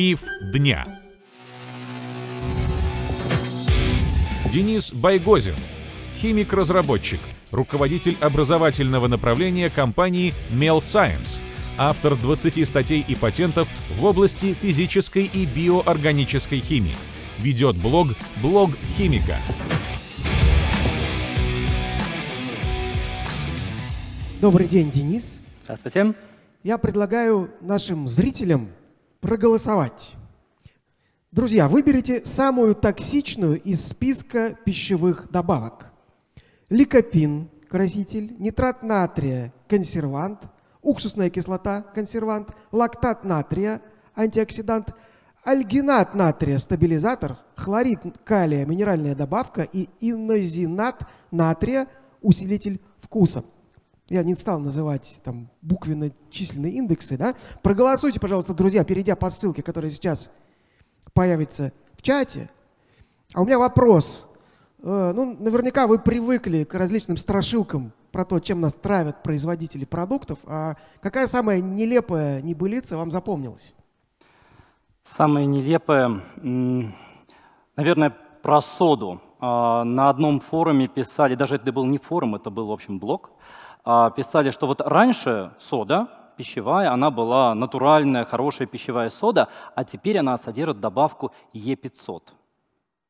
Миф дня. Денис Байгозин, химик-разработчик, руководитель образовательного направления компании MELScience, автор 20 статей и патентов в области физической и биоорганической химии. Ведет блог «Блог Химика». Добрый день, Денис. Здравствуйте. Я предлагаю нашим зрителям проголосовать. Друзья, выберите самую токсичную из списка пищевых добавок. Ликопин – краситель, нитрат натрия – консервант, уксусная кислота – консервант, лактат натрия – антиоксидант, альгинат натрия – стабилизатор, хлорид калия – минеральная добавка и инозинат натрия – усилитель вкуса. Я не стал называть там буквенно-численные индексы, да? Проголосуйте, пожалуйста, друзья, перейдя по ссылке, которая сейчас появится в чате. А у меня вопрос. Ну, наверняка вы привыкли к различным страшилкам про то, чем нас травят производители продуктов. А какая самая нелепая небылица вам запомнилась? Самая нелепая, наверное, про соду. На одном форуме писали, даже это был не форум, это был, в общем, блог, писали, что вот раньше сода пищевая, она была натуральная, хорошая пищевая сода, а теперь она содержит добавку Е500.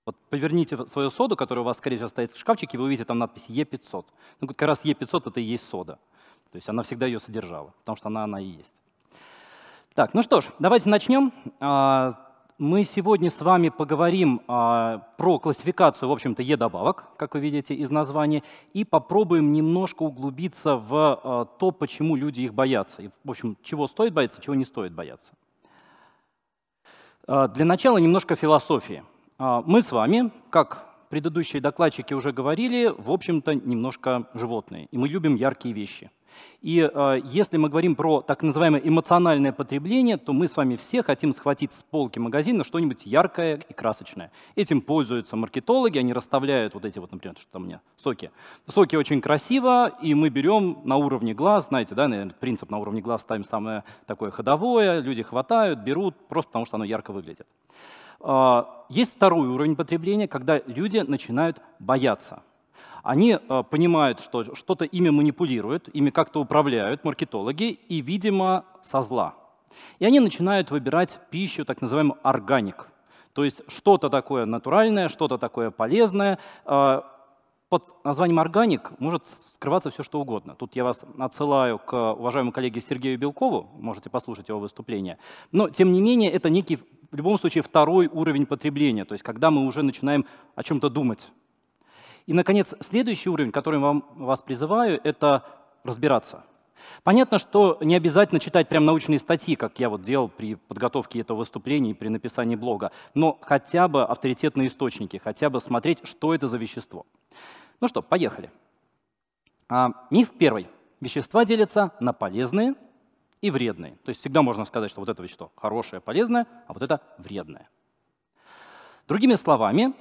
Вот поверните свою соду, которая у вас, скорее всего, стоит в шкафчике, вы увидите там надпись Е500. Ну, как раз Е500 — это и есть сода. То есть она всегда ее содержала, потому что она и есть. Так, ну что ж, давайте начнем. Мы сегодня с вами поговорим про классификацию, в общем-то, Е-добавок, как вы видите из названия, и попробуем немножко углубиться в то, почему люди их боятся. И, в общем, чего стоит бояться, чего не стоит бояться. Для начала немножко философии. Мы с вами, как предыдущие докладчики уже говорили, в общем-то, немножко животные, и мы любим яркие вещи. И если мы говорим про так называемое эмоциональное потребление, то мы с вами все хотим схватить с полки магазина что-нибудь яркое и красочное. Этим пользуются маркетологи, они расставляют вот эти вот, например, что у меня, соки. Соки очень красиво, и мы берем на уровне глаз, знаете, да, наверное, принцип на уровне глаз ставим самое такое ходовое, люди хватают, берут, просто потому что оно ярко выглядит. Есть второй уровень потребления, когда люди начинают бояться. Они понимают, что что-то ими манипулируют, ими как-то управляют маркетологи и, видимо, со зла. И они начинают выбирать пищу, так называемую органик. То есть что-то такое натуральное, что-то такое полезное. Под названием органик может скрываться все, что угодно. Тут я вас отсылаю к уважаемому коллеге Сергею Белкову, можете послушать его выступление. Но, тем не менее, это некий, в любом случае, второй уровень потребления, то есть когда мы уже начинаем о чем-то думать. И, наконец, следующий уровень, к которому я вас призываю, это разбираться. Понятно, что не обязательно читать прям научные статьи, как я вот делал при подготовке этого выступления и при написании блога, но хотя бы авторитетные источники, хотя бы смотреть, что это за вещество. Ну что, поехали. Миф первый. Вещества делятся на полезные и вредные. То есть всегда можно сказать, что вот это вещество хорошее, полезное, а вот это вредное. Другими словами,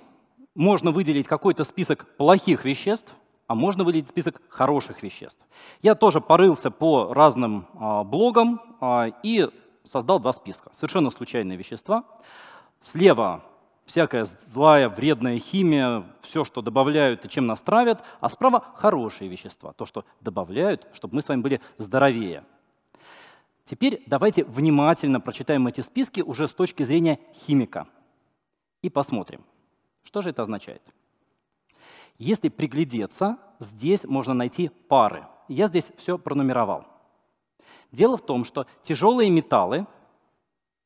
можно выделить какой-то список плохих веществ, а можно выделить список хороших веществ. Я тоже порылся по разным блогам и создал два списка. Совершенно случайные вещества. Слева всякая злая, вредная химия, все, что добавляют и чем нас травят, а справа хорошие вещества, то, что добавляют, чтобы мы с вами были здоровее. Теперь давайте внимательно прочитаем эти списки уже с точки зрения химика и посмотрим. Что же это означает? Если приглядеться, здесь можно найти пары. Я здесь все пронумеровал. Дело в том, что тяжелые металлы,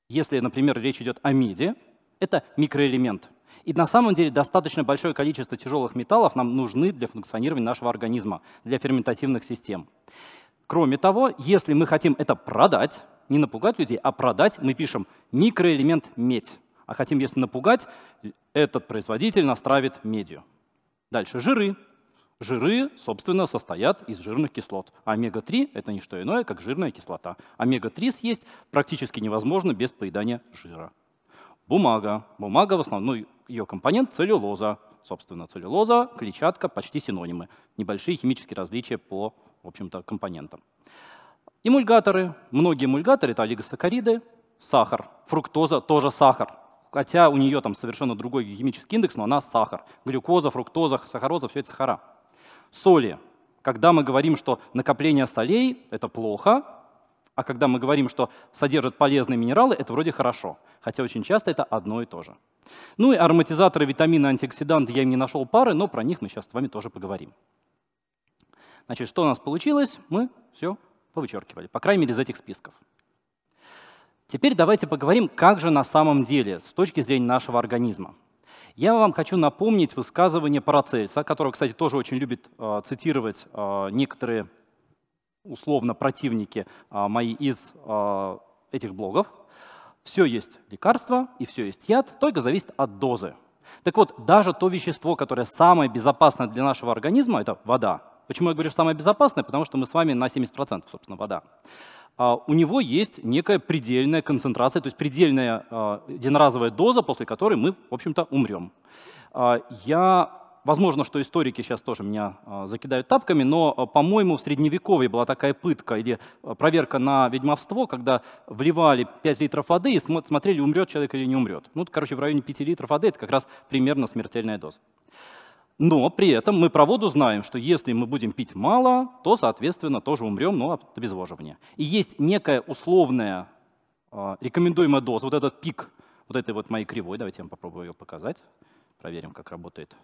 если, например, речь идет о меди, это микроэлемент. И на самом деле достаточно большое количество тяжелых металлов нам нужны для функционирования нашего организма, для ферментативных систем. Кроме того, если мы хотим это продать, не напугать людей, а продать, мы пишем микроэлемент медь. А хотим, если напугать, этот производитель нас травит медью. Дальше жиры. Жиры, собственно, состоят из жирных кислот. Омега-3 — это не что иное, как жирная кислота. Омега-3 съесть практически невозможно без поедания жира. Бумага. Бумага в основном, ее компонент — целлюлоза. Собственно, целлюлоза, клетчатка — почти синонимы. Небольшие химические различия по, в общем-то, компонентам. Эмульгаторы. Многие эмульгаторы — это олигосаккариды. сахар. Фруктоза тоже сахар. Хотя у нее там совершенно другой химический индекс, но она сахар. Глюкоза, фруктоза, сахароза — все это сахара. Соли. Когда мы говорим, что накопление солей — это плохо, а когда мы говорим, что содержат полезные минералы, это вроде хорошо. Хотя очень часто это одно и то же. Ну и ароматизаторы, витамины, антиоксиданты, я им не нашел пары, но про них мы сейчас с вами тоже поговорим. Значит, что у нас получилось? Мы все повычеркивали, по крайней мере, из этих списков. Теперь давайте поговорим, как же на самом деле, с точки зрения нашего организма. Я вам хочу напомнить высказывание Парацельса, которого, кстати, тоже очень любят цитировать некоторые условно противники мои из этих блогов. Все есть лекарство и все есть яд, только зависит от дозы. Так вот, даже то вещество, которое самое безопасное для нашего организма, это вода. Почему я говорю, что самое безопасное? Потому что мы с вами на 70% собственно вода. У него есть некая предельная концентрация, то есть предельная единоразовая доза, после которой мы, в общем-то, умрем. Возможно, что историки сейчас тоже меня закидают тапками, но, по-моему, в Средневековье была такая пытка или проверка на ведьмовство, когда вливали 5 литров воды и смотрели, умрет человек или не умрет. Ну, короче, в районе 5 литров воды — это как раз примерно смертельная доза. Но при этом мы про воду знаем, что если мы будем пить мало, то, соответственно, тоже умрем, но от обезвоживания. И есть некая условная рекомендуемая доза, вот этот пик, вот этой вот моей кривой, давайте я вам попробую ее показать, проверим, как работает.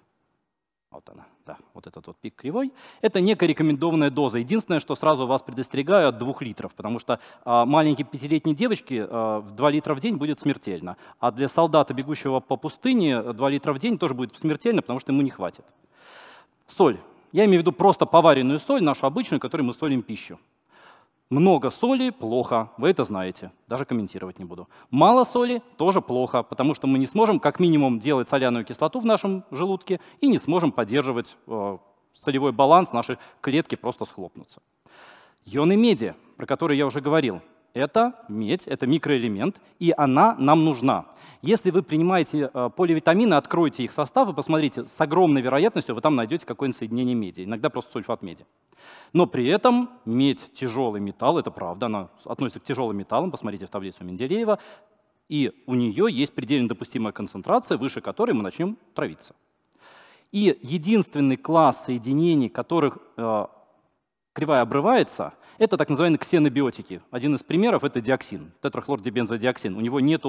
Вот она, да, вот этот вот пик кривой. Это некая рекомендованная доза. Единственное, что сразу вас предостерегаю от 2 литров, потому что маленькой 5-летней девочке 2 литра в день будет смертельно. А для солдата, бегущего по пустыне, 2 литра в день тоже будет смертельно, потому что ему не хватит. Соль. Я имею в виду просто поваренную соль, нашу обычную, которой мы солим пищу. Много соли – плохо, вы это знаете, даже комментировать не буду. Мало соли – тоже плохо, потому что мы не сможем как минимум делать соляную кислоту в нашем желудке и не сможем поддерживать солевой баланс, наши клетки просто схлопнутся. Ионы меди, про которые я уже говорил. Это медь, это микроэлемент, и она нам нужна. Если вы принимаете поливитамины, откройте их состав и посмотрите, с огромной вероятностью вы там найдете какое-нибудь соединение меди, иногда просто сульфат меди. Но при этом медь — тяжелый металл, это правда, она относится к тяжелым металлам, посмотрите в таблицу Менделеева, и у нее есть предельно допустимая концентрация, выше которой мы начнем травиться. И единственный класс соединений, которых кривая обрывается, это так называемые ксенобиотики. Один из примеров — это диоксин, тетрахлордибензодиоксин. У него нет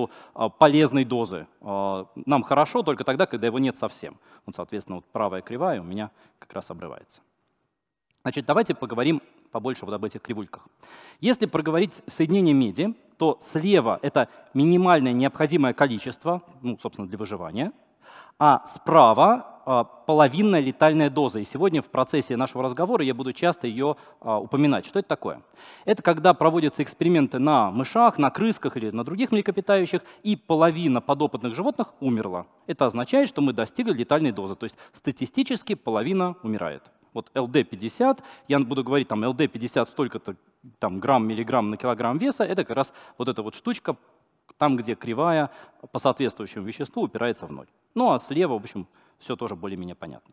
полезной дозы. Нам хорошо только тогда, когда его нет совсем. Вот, соответственно, вот правая кривая у меня как раз обрывается. Значит, давайте поговорим побольше вот об этих кривульках. Если проговорить соединение меди, то слева — это минимальное необходимое количество, ну, собственно, для выживания, а справа — половинная летальная доза. И сегодня в процессе нашего разговора я буду часто ее упоминать. Что это такое? Это когда проводятся эксперименты на мышах, на крысках или на других млекопитающих, и половина подопытных животных умерла. Это означает, что мы достигли летальной дозы. То есть статистически половина умирает. Вот LD50, я буду говорить, там LD50 столько-то грамм, миллиграмм на килограмм веса, это как раз вот эта вот штучка, там, где кривая по соответствующему веществу упирается в ноль. Ну а слева, в общем, все тоже более-менее понятно.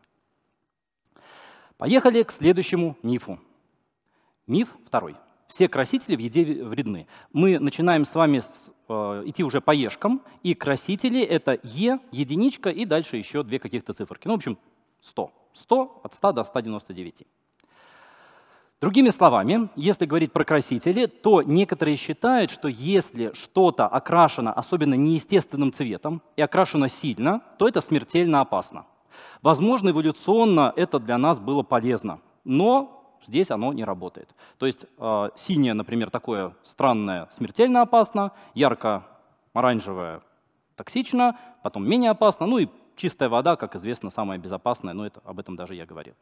Поехали к следующему мифу. Миф второй. Все красители в еде вредны. Мы начинаем с вами идти уже по ешкам, и красители — это Е, единичка и дальше еще две каких-то циферки. Ну, в общем, 100. 100 от 100 до 199. Другими словами, если говорить про красители, то некоторые считают, что если что-то окрашено особенно неестественным цветом и окрашено сильно, то это смертельно опасно. Возможно, эволюционно это для нас было полезно, но здесь оно не работает. То есть синее, например, такое странное, смертельно опасно, ярко-оранжевое токсично, потом менее опасно, ну и чистая вода, как известно, самая безопасная, но это, об этом даже я говорил.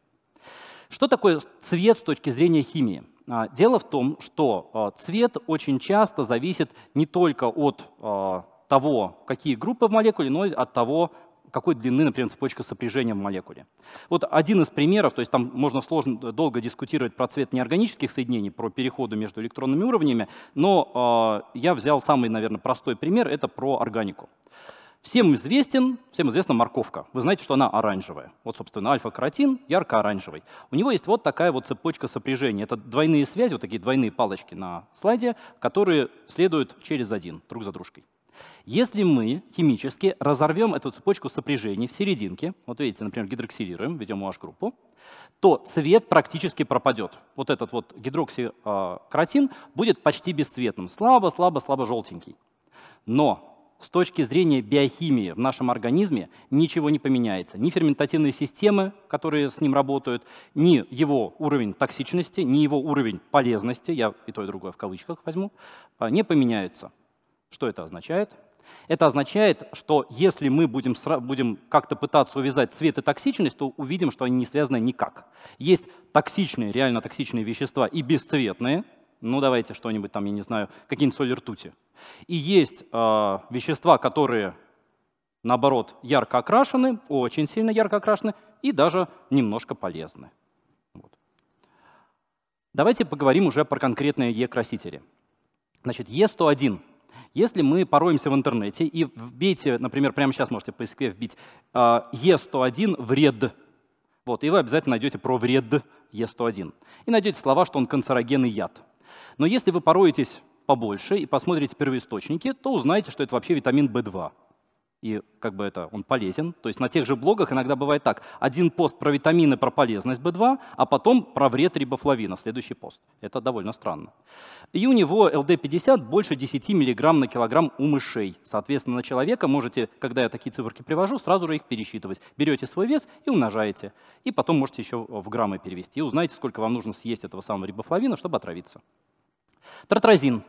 Что такое цвет с точки зрения химии? Дело в том, что цвет очень часто зависит не только от того, какие группы в молекуле, но и от того, какой длины, например, цепочка сопряжения в молекуле. Вот один из примеров, то есть там можно сложно, долго дискутировать про цвет неорганических соединений, про переходы между электронными уровнями, но я взял самый, наверное, простой пример, это про органику. Всем известна морковка. Вы знаете, что она оранжевая. Вот, собственно, альфа-каротин ярко-оранжевый. У него есть вот такая вот цепочка сопряжения. Это двойные связи, вот такие двойные палочки на слайде, которые следуют через один, друг за дружкой. Если мы химически разорвем эту цепочку сопряжений в серединке, вот видите, например, гидроксилируем, ведем OH-группу, то цвет практически пропадет. Вот этот вот гидроксикаротин будет почти бесцветным, слабо-слабо-слабо желтенький. Но с точки зрения биохимии в нашем организме ничего не поменяется. Ни ферментативные системы, которые с ним работают, ни его уровень токсичности, ни его уровень полезности, я и то, и другое в кавычках возьму, не поменяются. Что это означает? Это означает, что если мы будем как-то пытаться увязать цвет и токсичность, то увидим, что они не связаны никак. Есть токсичные, реально токсичные вещества и бесцветные. Ну, давайте что-нибудь там, я не знаю, какие-нибудь соли ртути. И есть вещества, которые, наоборот, ярко окрашены, очень сильно ярко окрашены и даже немножко полезны. Вот. Давайте поговорим уже про конкретные Е-красители. Значит, Е101. Если мы пороемся в интернете и вбейте, например, прямо сейчас можете в поисковике вбить Е101 вред. Вот, и вы обязательно найдете про вред Е101. И найдете слова, что он канцероген и яд. Но если вы пороетесь побольше и посмотрите первоисточники, то узнаете, что это вообще витамин В2. И как бы это, он полезен. То есть на тех же блогах иногда бывает так. Один пост про витамины, про полезность В2, а потом про вред рибофлавина, следующий пост. Это довольно странно. И у него ЛД50 больше 10 мг на килограмм у мышей. Соответственно, на человека можете, когда я такие циферки привожу, сразу же их пересчитывать. Берете свой вес и умножаете. И потом можете еще в граммы перевести. И узнаете, сколько вам нужно съесть этого самого рибофлавина, чтобы отравиться. Тартразин.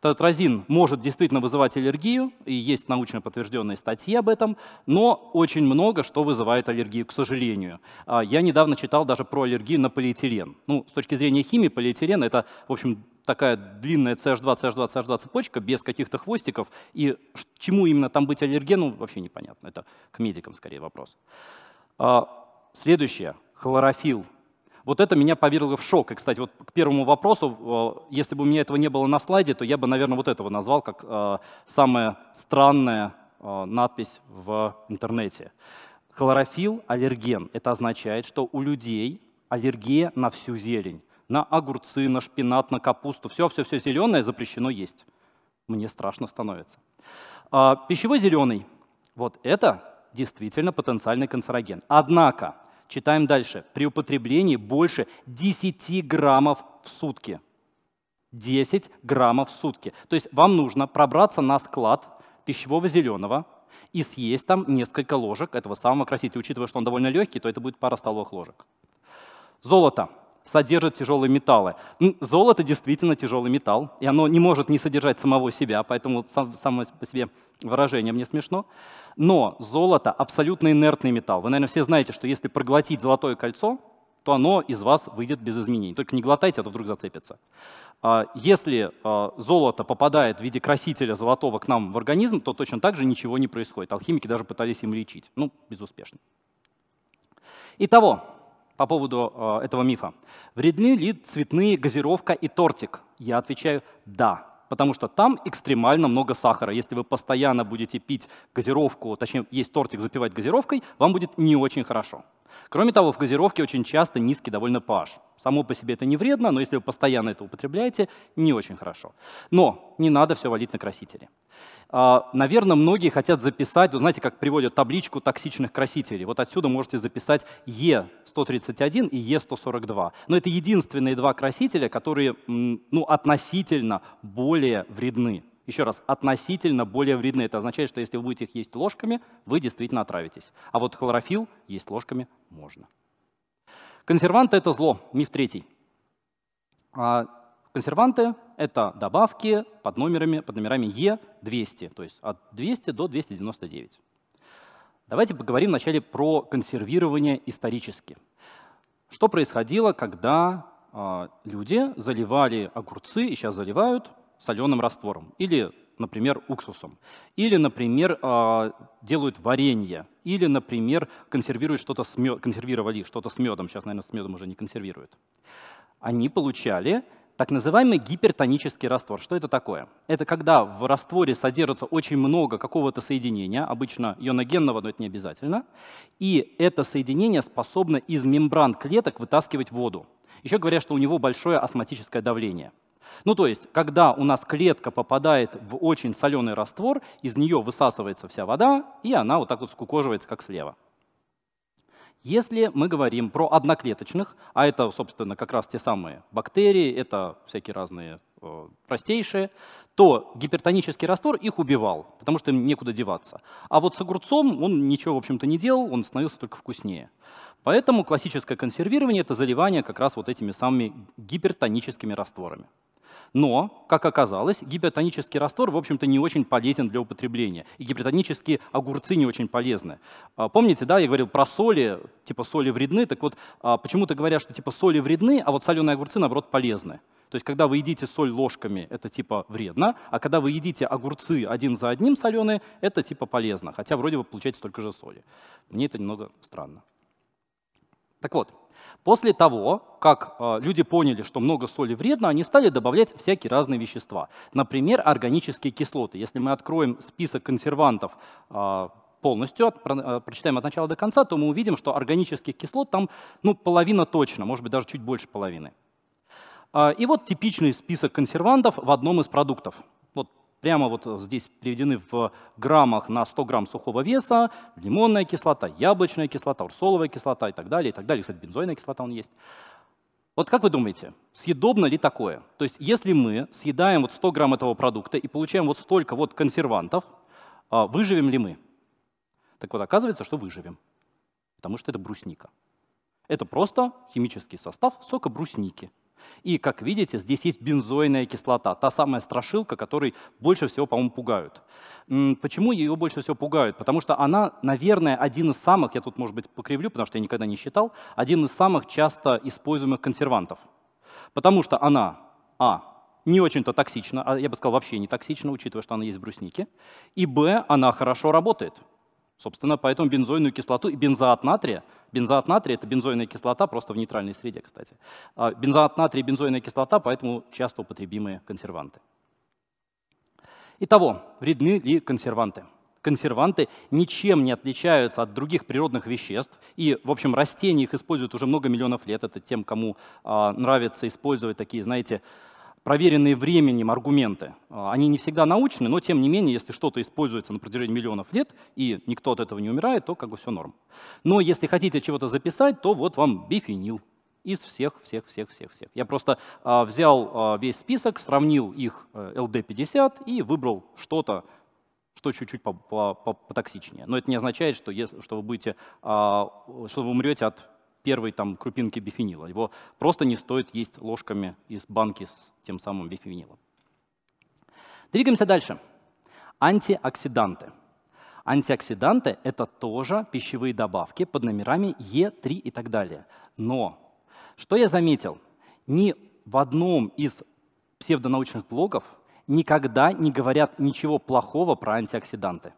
Тартразин может действительно вызывать аллергию, и есть научно подтвержденные статьи об этом, но очень много что вызывает аллергию, к сожалению. Я недавно читал даже про аллергию на полиэтилен. Ну, с точки зрения химии, полиэтилен — это, в общем, такая длинная CH2 цепочка без каких-то хвостиков, и чему именно там быть аллергену, вообще непонятно. Это к медикам, скорее, вопрос. Следующее — хлорофилл. Вот это меня повергло в шок. И, кстати, вот к первому вопросу, если бы у меня этого не было на слайде, то я бы, наверное, вот этого назвал как самая странная надпись в интернете. Хлорофилл – аллерген. Это означает, что у людей аллергия на всю зелень. На огурцы, на шпинат, на капусту. Все-все-все зеленое запрещено есть. Мне страшно становится. Пищевой зеленый. Вот это действительно потенциальный канцероген. Однако… Читаем дальше. При употреблении больше 10 граммов в сутки. 10 граммов в сутки. То есть вам нужно пробраться на склад пищевого зеленого и съесть там несколько ложек этого самого красителя. Учитывая, что он довольно легкий, то это будет пара столовых ложек. Золото содержит тяжелые металлы. Золото действительно тяжелый металл, и оно не может не содержать самого себя, поэтому само по себе выражение мне смешно. Но золото — абсолютно инертный металл. Вы, наверное, все знаете, что если проглотить золотое кольцо, то оно из вас выйдет без изменений. Только не глотайте, а то вдруг зацепится. Если золото попадает в виде красителя золотого к нам в организм, то точно так же ничего не происходит. Алхимики даже пытались им лечить. Ну, безуспешно. Итого, по поводу этого мифа. Вредны ли цветные газировка и тортик? Я отвечаю «да». Потому что там экстремально много сахара. Если вы постоянно будете пить газировку, точнее, есть тортик, запивать газировкой, вам будет не очень хорошо. Кроме того, в газировке очень часто низкий довольно pH. Само по себе это не вредно, но если вы постоянно это употребляете, не очень хорошо. Но не надо все валить на красители. Наверное, многие хотят записать, вы знаете, как приводят табличку токсичных красителей. Вот отсюда можете записать Е131 и Е142. Но это единственные два красителя, которые относительно более вредны. Еще раз, относительно более вредны. Это означает, что если вы будете их есть ложками, вы действительно отравитесь. А вот хлорофилл есть ложками можно. Консерванты — это зло. Миф третий. Консерванты — это добавки под номерами Е200, то есть от 200 до 299. Давайте поговорим вначале про консервирование исторически. Что происходило, когда люди заливали огурцы, и сейчас заливают, соленым раствором, или, например, уксусом, или, например, делают варенье, или, например, консервировали что-то с медом, сейчас, наверное, с медом уже не консервируют. Они получали Так называемый гипертонический раствор. Что это такое? Это когда в растворе содержится очень много какого-то соединения, обычно ионогенного, но это не обязательно, и это соединение способно из мембран клеток вытаскивать воду. Еще говорят, что у него большое осмотическое давление. Ну то есть, когда у нас клетка попадает в очень соленый раствор, из нее высасывается вся вода, и она вот так вот скукоживается, как слева. Если мы говорим про одноклеточных, а это, собственно, как раз те самые бактерии, это всякие разные простейшие, то гипертонический раствор их убивал, потому что им некуда деваться. А вот с огурцом он ничего, в общем-то, не делал, он становился только вкуснее. Поэтому классическое консервирование — это заливание как раз вот этими самыми гипертоническими растворами. Но, как оказалось, гипертонический раствор, в общем-то, не очень полезен для употребления. И гипертонические огурцы не очень полезны. Помните, да, я говорил про соли, типа соли вредны. Так вот, почему-то говорят, что типа соли вредны, а вот соленые огурцы, наоборот, полезны. То есть, когда вы едите соль ложками, это типа вредно, а когда вы едите огурцы один за одним соленые, это типа полезно. Хотя вроде бы получаете столько же соли. Мне это немного странно. Так вот. После того, как люди поняли, что много соли вредно, они стали добавлять всякие разные вещества. Например, органические кислоты. Если мы откроем список консервантов полностью, прочитаем от начала до конца, то мы увидим, что органических кислот там половина точно, может быть, даже чуть больше половины. И вот типичный список консервантов в одном из продуктов. Прямо вот здесь приведены в граммах на 100 грамм сухого веса лимонная кислота, яблочная кислота, урсоловая кислота и так далее, и так далее. Кстати, бензойная кислота он есть. Вот как вы думаете, съедобно ли такое? То есть если мы съедаем вот 100 грамм этого продукта и получаем вот столько вот консервантов, выживем ли мы? Так вот, оказывается, что выживем, потому что это брусника. Это просто химический состав сока брусники. И, как видите, здесь есть бензойная кислота, та самая страшилка, которой больше всего, по-моему, пугают. Почему ее больше всего пугают? Потому что она, наверное, один из самых, я тут, может быть, покривлю, потому что я никогда не считал, один из самых часто используемых консервантов. Потому что она, не очень-то токсична, я бы сказал, вообще не токсична, учитывая, что она есть в бруснике, и, б, она хорошо работает. Собственно, поэтому бензойную кислоту и бензоат натрия — это бензойная кислота, просто в нейтральной среде, кстати. Бензоат натрия и бензойная кислота, поэтому часто употребимые консерванты. Итого, вредны ли консерванты? Консерванты ничем не отличаются от других природных веществ. И, в общем, растения их используют уже много миллионов лет. Это тем, кому нравится использовать такие, знаете, проверенные временем аргументы. Они не всегда научны, но тем не менее, если что-то используется на протяжении миллионов лет, и никто от этого не умирает, то как бы все норм. Но если хотите чего-то записать, то вот вам бифенил из всех. Я просто взял весь список, сравнил их LD50 и выбрал что-то, что чуть-чуть потоксичнее. Но это не означает, что вы будете, что вы умрете от первой там крупинки бифенила. Его просто не стоит есть ложками из банки с тем самым бифенилом. Двигаемся дальше. Антиоксиданты. Антиоксиданты — это тоже пищевые добавки под номерами Е3 и так далее. Но что я заметил? Ни в одном из псевдонаучных блогов никогда не говорят ничего плохого про антиоксиданты.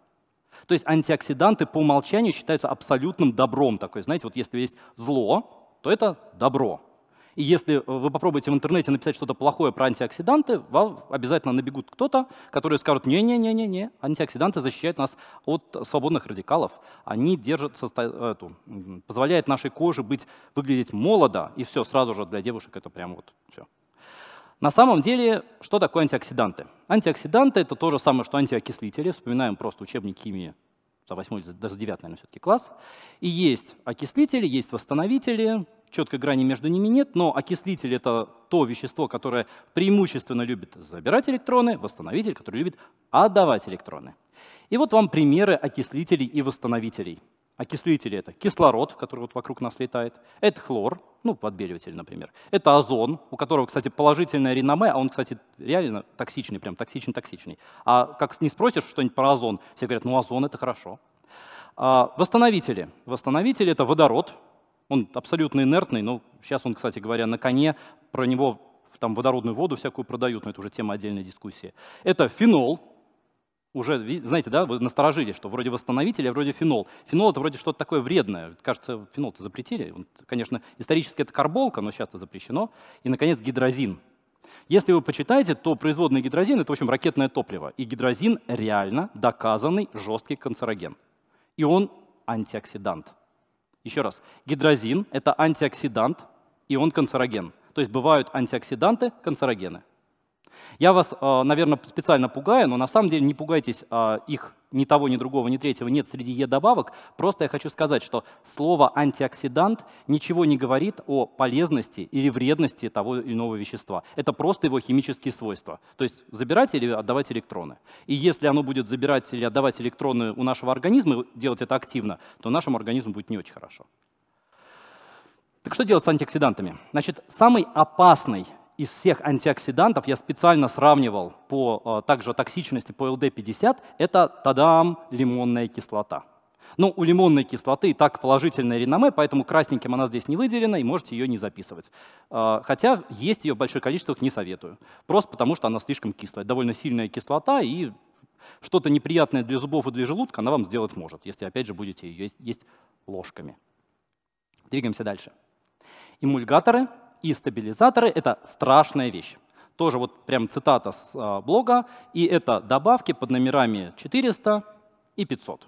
То есть антиоксиданты по умолчанию считаются абсолютным добром. Такое, знаете, вот если есть зло, то это добро. И если вы попробуете в интернете написать что-то плохое про антиоксиданты, вам обязательно набегут кто-то, которые скажут: не-не-не-не-не, антиоксиданты защищают нас от свободных радикалов. Они держат, позволяют нашей коже выглядеть молодо, и все, сразу же для девушек это прям вот все. На самом деле, что такое антиоксиданты? Антиоксиданты — это то же самое, что антиокислители. Вспоминаем просто учебник химии за 8, даже 9, наверное, все-таки класс. И есть окислители, есть восстановители. Четкой грани между ними нет, но окислитель — это то вещество, которое преимущественно любит забирать электроны, восстановитель, который любит отдавать электроны. И вот вам примеры окислителей и восстановителей. Окислители — это кислород, который вот вокруг нас летает, это хлор, подбеливатель, например, это озон, у которого, кстати, положительное реноме, а он, кстати, реально токсичный, прям токсичный. А как не спросишь что-нибудь про озон, все говорят: озон — это хорошо. Восстановители. Восстановители — это водород, он абсолютно инертный, но сейчас он, кстати говоря, на коне, про него там водородную воду всякую продают, но это уже тема отдельной дискуссии. Это фенол. Уже, знаете, да, вы насторожили, что вроде восстановитель, а вроде фенол. Фенол — это вроде что-то такое вредное. Кажется, фенол-то запретили. Конечно, исторически это карболка, но сейчас это запрещено. И, наконец, гидрозин. Если вы почитаете, то производный гидрозин — это, в общем, ракетное топливо. И гидрозин — реально доказанный жесткий канцероген. И он антиоксидант. Еще раз, гидрозин — это антиоксидант, и он канцероген. То есть бывают антиоксиданты, канцерогены. Я вас, наверное, специально пугаю, но на самом деле не пугайтесь, их ни того, ни другого, ни третьего нет среди Е-добавок. Просто я хочу сказать, что слово «антиоксидант» ничего не говорит о полезности или вредности того или иного вещества. Это просто его химические свойства. То есть забирать или отдавать электроны. И если оно будет забирать или отдавать электроны у нашего организма, делать это активно, то нашему организму будет не очень хорошо. Так что делать с антиоксидантами? Значит, самый опасный из всех антиоксидантов, я специально сравнивал по также токсичности по ЛД50, это, тадам, лимонная кислота. Но у лимонной кислоты и так положительное реноме, поэтому красненьким она здесь не выделена, и можете ее не записывать. Хотя есть ее в больших количествах, не советую. Просто потому, что она слишком кислая. Довольно сильная кислота, и что-то неприятное для зубов и для желудка она вам сделать может, если, опять же, будете ее есть ложками. Двигаемся дальше. Эмульгаторы и стабилизаторы — это страшная вещь. Тоже вот прям цитата с блога, и это добавки под номерами 400 и 500.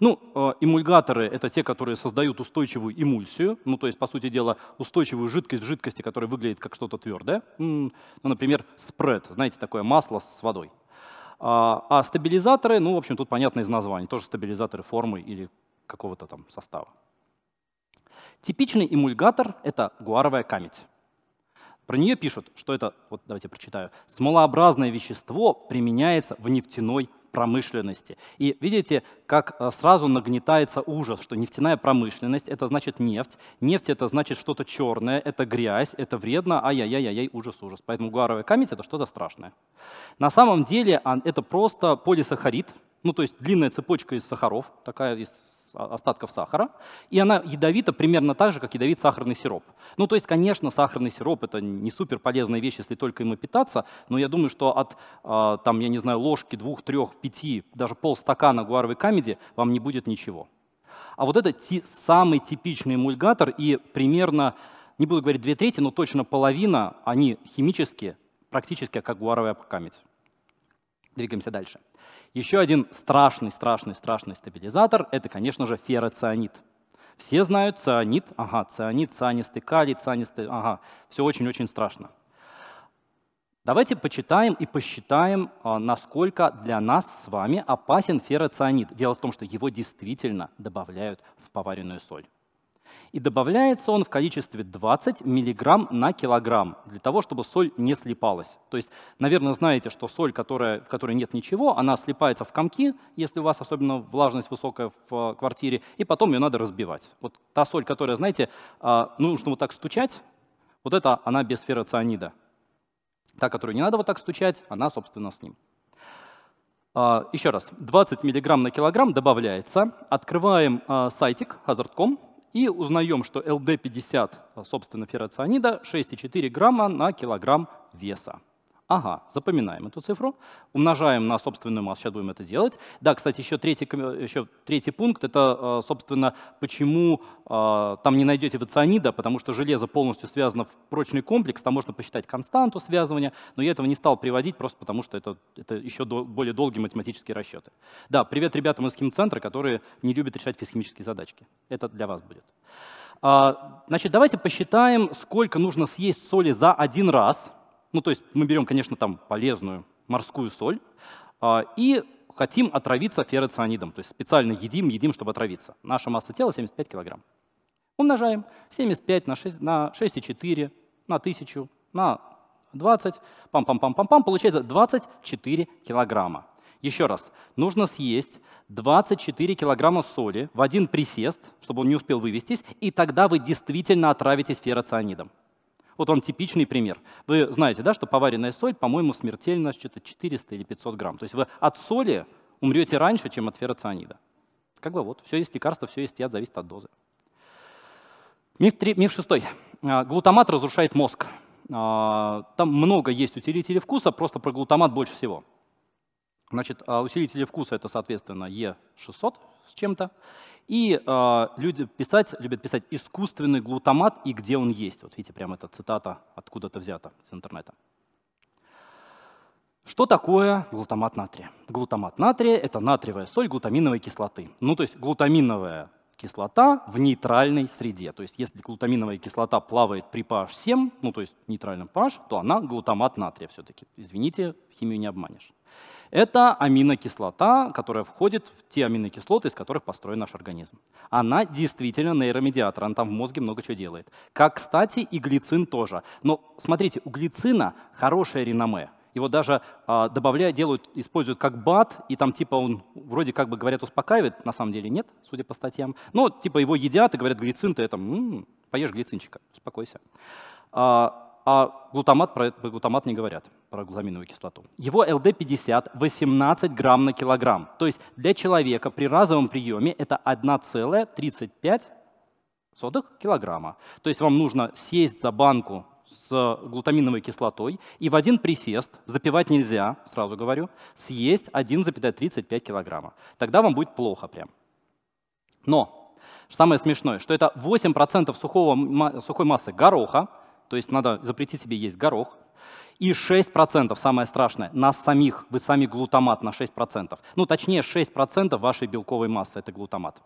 Ну, эмульгаторы — это те, которые создают устойчивую эмульсию, ну, то есть, по сути дела, устойчивую жидкость в жидкости, которая выглядит как что-то твердое. Ну, например, спред, знаете, такое масло с водой. А стабилизаторы, ну, в общем, тут понятно из названия, тоже стабилизаторы формы или какого-то там состава. Типичный эмульгатор — это гуаровая камедь. Про нее пишут, что это, вот давайте прочитаю, смолообразное вещество применяется в нефтяной промышленности. И видите, как сразу нагнетается ужас, что нефтяная промышленность — это значит нефть, нефть — это значит что-то черное, это грязь, это вредно, ай-яй-яй-яй, ужас-ужас. Поэтому гуаровая камедь — это что-то страшное. На самом деле это просто полисахарид, ну то есть длинная цепочка из сахаров, такая из остатков сахара, и она ядовита примерно так же, как ядовит сахарный сироп. Ну, то есть, конечно, сахарный сироп — это не супер полезная вещь, если только им и питаться, но я думаю, что от, там, я не знаю, ложки, 2, 3, 5, даже полстакана гуаровой камеди вам не будет ничего. А вот это самый типичный эмульгатор, и примерно, не буду говорить 2/3, но точно половина, они химически, практически как гуаровая камедь. Двигаемся дальше. Еще один страшный стабилизатор — это, конечно же, ферроцианид. Все знают цианид, ага, цианид, цианистый калий, цианистый, ага, все очень-очень страшно. Давайте почитаем и посчитаем, насколько для нас с вами опасен ферроцианид. Дело в том, что его действительно добавляют в поваренную соль. И добавляется он в количестве 20 мг на килограмм, для того, чтобы соль не слипалась. То есть, наверное, знаете, что соль, в которой нет ничего, она слипается в комки, если у вас особенно влажность высокая в квартире, и потом ее надо разбивать. Вот та соль, которая, знаете, нужно вот так стучать, вот это она без ферроцианида. Та, которую не надо вот так стучать, она, собственно, с ним. Еще раз, 20 мг на килограмм добавляется. Открываем сайтик hazard.com. И узнаем, что ЛД50, собственно, ферроцианида, 6,4 грамма на килограмм веса. Ага, запоминаем эту цифру, умножаем на собственную массу, сейчас будем это делать. Да, кстати, еще третий пункт, это, собственно, почему там не найдете вы цианида, потому что железо полностью связано в прочный комплекс, там можно посчитать константу связывания, но я этого не стал приводить, просто потому что это еще более долгие математические расчеты. Да, привет ребятам из химцентра, которые не любят решать физхимические задачки. Это для вас будет. Значит, давайте посчитаем, сколько нужно съесть соли за один раз. Ну, то есть мы берем, конечно, там полезную морскую соль и хотим отравиться ферроцианидом. То есть специально едим, чтобы отравиться. Наша масса тела 75 килограмм. Умножаем 75 на 6,4, на 1000, на 20. Пам-пам-пам-пам-пам. Получается 24 килограмма. Еще раз, нужно съесть 24 килограмма соли в один присест, чтобы он не успел вывестись, и тогда вы действительно отравитесь ферроцианидом. Вот вам типичный пример. Вы знаете, да, что поваренная соль, по-моему, смертельно что-то 400 или 500 грамм. То есть вы от соли умрете раньше, чем от ферроцианида. Как бы вот, все есть лекарство, все есть яд, зависит от дозы. Миф 6. Глутамат разрушает мозг. Там много есть усилителей вкуса, просто про глутамат больше всего. Значит, усилители вкуса — это, соответственно, Е500 с чем-то. И люди любят писать искусственный глутамат и где он есть. Вот видите, прям эта цитата откуда-то взята с интернета. Что такое глутамат натрия? Глутамат натрия – это натриевая соль глутаминовой кислоты. Ну, то есть глутаминовая кислота в нейтральной среде. То есть если глутаминовая кислота плавает при pH 7, ну, то есть нейтральном pH, то она глутамат натрия все-таки. Извините, химию не обманешь. Это аминокислота, которая входит в те аминокислоты, из которых построен наш организм. Она действительно нейромедиатор, она там в мозге много чего делает. Как, кстати, и глицин тоже. Но смотрите, у глицина хорошее реноме. Его даже используют как БАД, и там типа он вроде как бы, говорят, успокаивает, на самом деле нет, судя по статьям. Но типа его едят и говорят, глицин, ты это, поешь глицинчика, успокойся. А глутамат, про глутамат не говорят, про глутаминовую кислоту. Его ЛД50 18 грамм на килограмм. То есть для человека при разовом приеме это 1,35 килограмма. То есть вам нужно сесть за банку с глутаминовой кислотой и в один присест, запивать нельзя, сразу говорю, съесть 1,35 килограмма. Тогда вам будет плохо прям. Но самое смешное, что это 8% сухой массы гороха, то есть надо запретить себе есть горох, и 6%, самое страшное, нас самих, вы сами глутамат на 6%. Ну, точнее, 6% вашей белковой массы – это глутамат.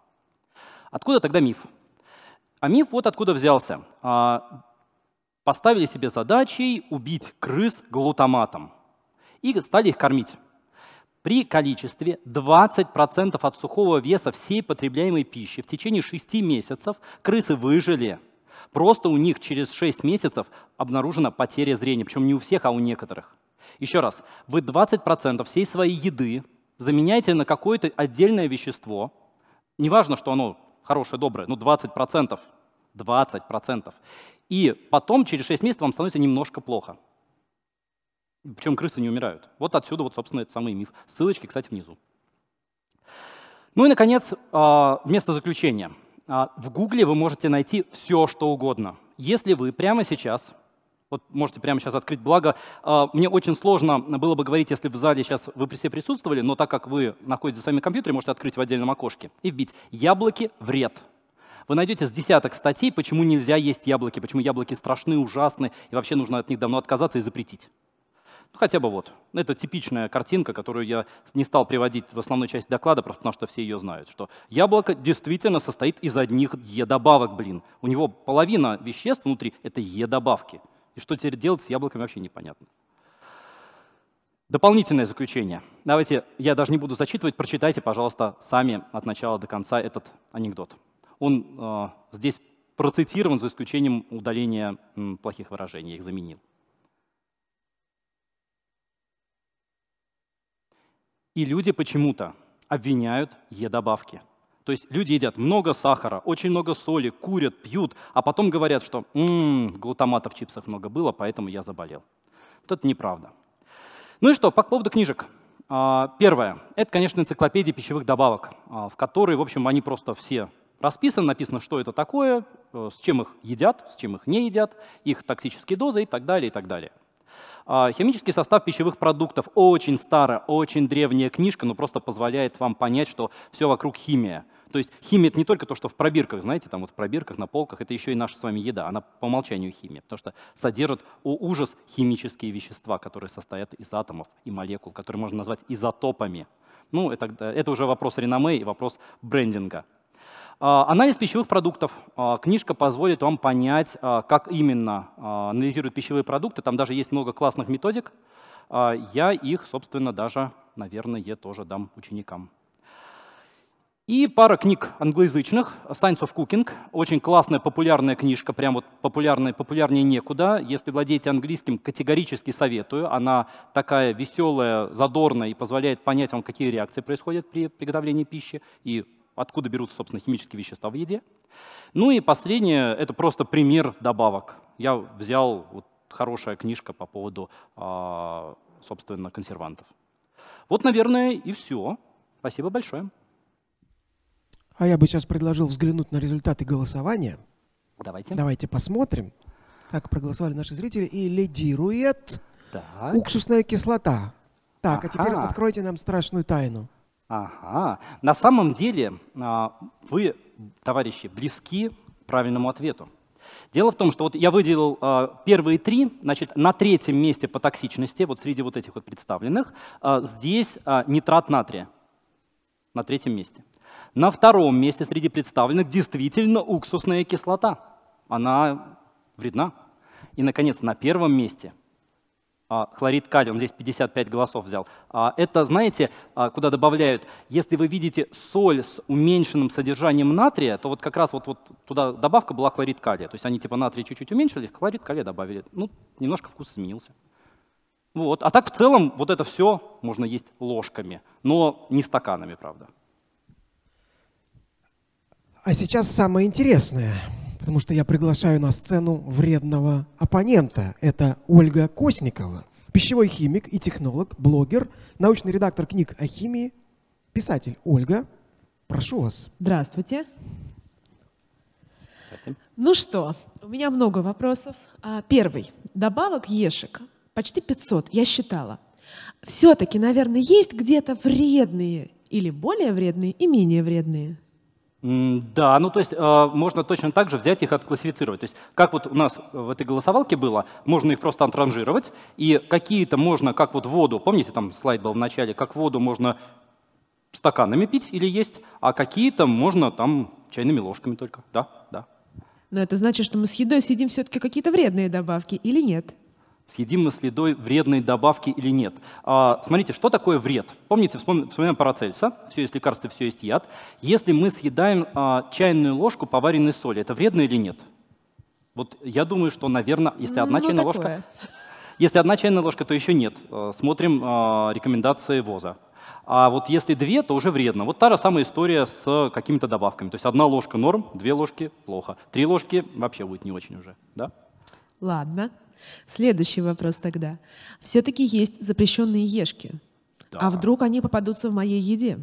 Откуда тогда миф? А миф вот откуда взялся. Поставили себе задачей убить крыс глутаматом и стали их кормить. При количестве 20% от сухого веса всей потребляемой пищи в течение 6 месяцев крысы выжили. Просто у них через 6 месяцев обнаружена потеря зрения, причем не у всех, а у некоторых. Еще раз, вы 20% всей своей еды заменяете на какое-то отдельное вещество, неважно, что оно хорошее, доброе, но 20%, 20%. И потом, через 6 месяцев, вам становится немножко плохо. Причем крысы не умирают. Вот отсюда, вот, собственно, этот самый миф. Ссылочки, кстати, внизу. Ну и, наконец, место заключения. В Гугле вы можете найти все, что угодно. Если вы прямо сейчас, вот можете прямо сейчас открыть, благо, мне очень сложно было бы говорить, если в зале сейчас вы все присутствовали, но так как вы находитесь в своем компьютере, можете открыть в отдельном окошке и вбить «Яблоки вред». Вы найдете с десяток статей, почему нельзя есть яблоки, почему яблоки страшны, ужасны, и вообще нужно от них давно отказаться и запретить. Ну, хотя бы вот. Это типичная картинка, которую я не стал приводить в основной части доклада, просто потому что все ее знают, что яблоко действительно состоит из одних Е-добавок, блин. У него половина веществ внутри — это Е-добавки. И что теперь делать с яблоками, вообще непонятно. Дополнительное заключение. Давайте, я даже не буду зачитывать, прочитайте, пожалуйста, сами от начала до конца этот анекдот. Он здесь процитирован за исключением удаления плохих выражений, я их заменил. И люди почему-то обвиняют Е-добавки. То есть люди едят много сахара, очень много соли, курят, пьют, а потом говорят, что глутамата в чипсах много было, поэтому я заболел. Вот это неправда. Ну и что, по поводу книжек. Первое. Это, конечно, энциклопедия пищевых добавок, в которой, в общем, они просто все... расписано, написано, что это такое, с чем их едят, с чем их не едят, их токсические дозы и так далее, и так далее. Химический состав пищевых продуктов. Очень старая, очень древняя книжка, но просто позволяет вам понять, что все вокруг химия. То есть химия — это не только то, что в пробирках, знаете, там вот в пробирках, на полках, это еще и наша с вами еда, она по умолчанию химия, потому что содержит, о ужас, химические вещества, которые состоят из атомов и молекул, которые можно назвать изотопами. Ну, это уже вопрос реноме и вопрос брендинга. Анализ пищевых продуктов. Книжка позволит вам понять, как именно анализируют пищевые продукты. Там даже есть много классных методик. Я их, собственно, даже, наверное, тоже дам ученикам. И пара книг англоязычных. Science of Cooking. Очень классная, популярная книжка. Прям вот популярнее некуда. Если владеете английским, категорически советую. Она такая веселая, задорная и позволяет понять вам, какие реакции происходят при приготовлении пищи и откуда берутся, собственно, химические вещества в еде. Ну и последнее — это просто пример добавок. Я взял вот хорошая книжка по поводу, собственно, консервантов. Вот, наверное, и все. Спасибо большое. А я бы сейчас предложил взглянуть на результаты голосования. Давайте. Давайте посмотрим, как проголосовали наши зрители. И лидирует уксусная кислота. Так, а теперь откройте нам страшную тайну. Ага. На самом деле вы, товарищи, близки к правильному ответу. Дело в том, что вот я выделил первые три, значит, на третьем месте по токсичности, вот среди вот этих вот представленных, здесь нитрат натрия на третьем месте. На втором месте среди представленных действительно уксусная кислота, она вредна. И, наконец, на первом месте хлорид калия, он здесь 55 голосов взял. Это, знаете, куда добавляют, если вы видите соль с уменьшенным содержанием натрия, то вот как раз вот туда добавка была хлорид калия. То есть они типа натрий чуть-чуть уменьшили, хлорид калия добавили. Ну, немножко вкус изменился. Вот. А так в целом вот это все можно есть ложками, но не стаканами, правда. А сейчас самое интересное. Потому что я приглашаю на сцену вредного оппонента. Это Ольга Косникова, пищевой химик и технолог, блогер, научный редактор книг о химии, писатель. Ольга, прошу вас. Здравствуйте. Здравствуйте. Ну что, у меня много вопросов. Первый. Добавок ешек почти 500, я считала. Все-таки, наверное, есть где-то вредные или более вредные и менее вредные? Да, ну то есть можно точно так же взять их отклассифицировать. То есть как вот у нас в этой голосовалке было, можно их просто отранжировать, и какие-то можно, как вот воду, помните, там слайд был в начале, как воду можно стаканами пить или есть, а какие-то можно там чайными ложками только. Да, да. Но это значит, что мы с едой съедим все-таки какие-то вредные добавки или нет? Съедим мы с едой вредные добавки или нет. Смотрите, что такое вред? Помните, вспоминаем Парацельса, все есть лекарство, все есть яд. Если мы съедаем чайную ложку поваренной соли, это вредно или нет? Вот я думаю, что, наверное, если одна чайная ложка... Если одна чайная ложка, то еще нет. Смотрим рекомендации ВОЗа. А вот если две, то уже вредно. Вот та же самая история с какими-то добавками. То есть одна ложка норм, две ложки плохо. Три ложки вообще будет не очень уже. Да? Ладно. Следующий вопрос тогда. Все-таки есть запрещенные ешки. Да. А вдруг они попадутся в моей еде?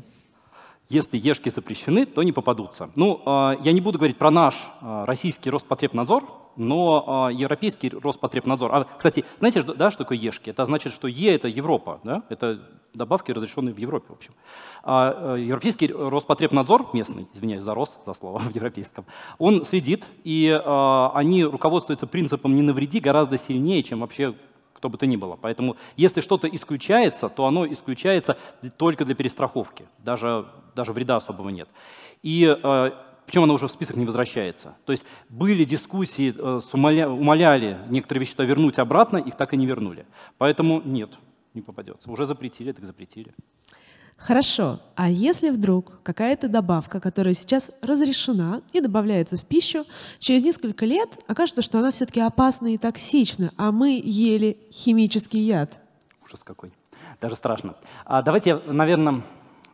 Если ешки запрещены, то не попадутся. Ну, я не буду говорить про наш российский Роспотребнадзор, но европейский Роспотребнадзор. А, кстати, знаете, да, что такое ешки? Это значит, что Е — это Европа. Да? Это добавки, разрешенные в Европе, в общем. Европейский Роспотребнадзор, местный, извиняюсь за Рос, за слово в европейском, он следит, и они руководствуются принципом «не навреди» гораздо сильнее, чем вообще кто бы то ни было. Поэтому если что-то исключается, то оно исключается только для перестраховки. Даже вреда особого нет. И... Причем она уже в список не возвращается. То есть были дискуссии, умоляли некоторые вещества вернуть обратно, их так и не вернули. Поэтому нет, не попадется. Уже запретили, так запретили. Хорошо. А если вдруг какая-то добавка, которая сейчас разрешена и добавляется в пищу, через несколько лет окажется, что она все-таки опасна и токсична, а мы ели химический яд? Ужас какой. Даже страшно. Давайте я, наверное...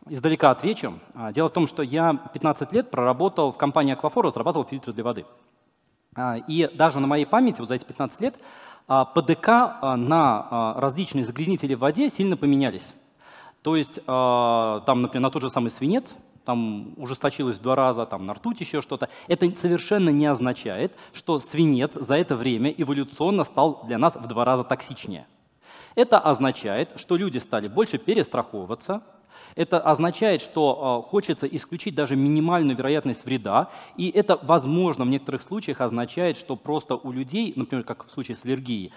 Издалека отвечу. Дело в том, что я 15 лет проработал в компании «Аквафор», разрабатывал фильтры для воды. И даже на моей памяти, вот за эти 15 лет, ПДК на различные загрязнители в воде сильно поменялись. То есть, там, например, на тот же самый свинец, там ужесточилось в 2 раза, там на ртуть еще что-то. Это совершенно не означает, что свинец за это время эволюционно стал для нас в 2 раза токсичнее. Это означает, что люди стали больше перестраховываться. Это означает, что хочется исключить даже минимальную вероятность вреда, и это, возможно, в некоторых случаях означает, что просто у людей, например, как в случае с аллергией,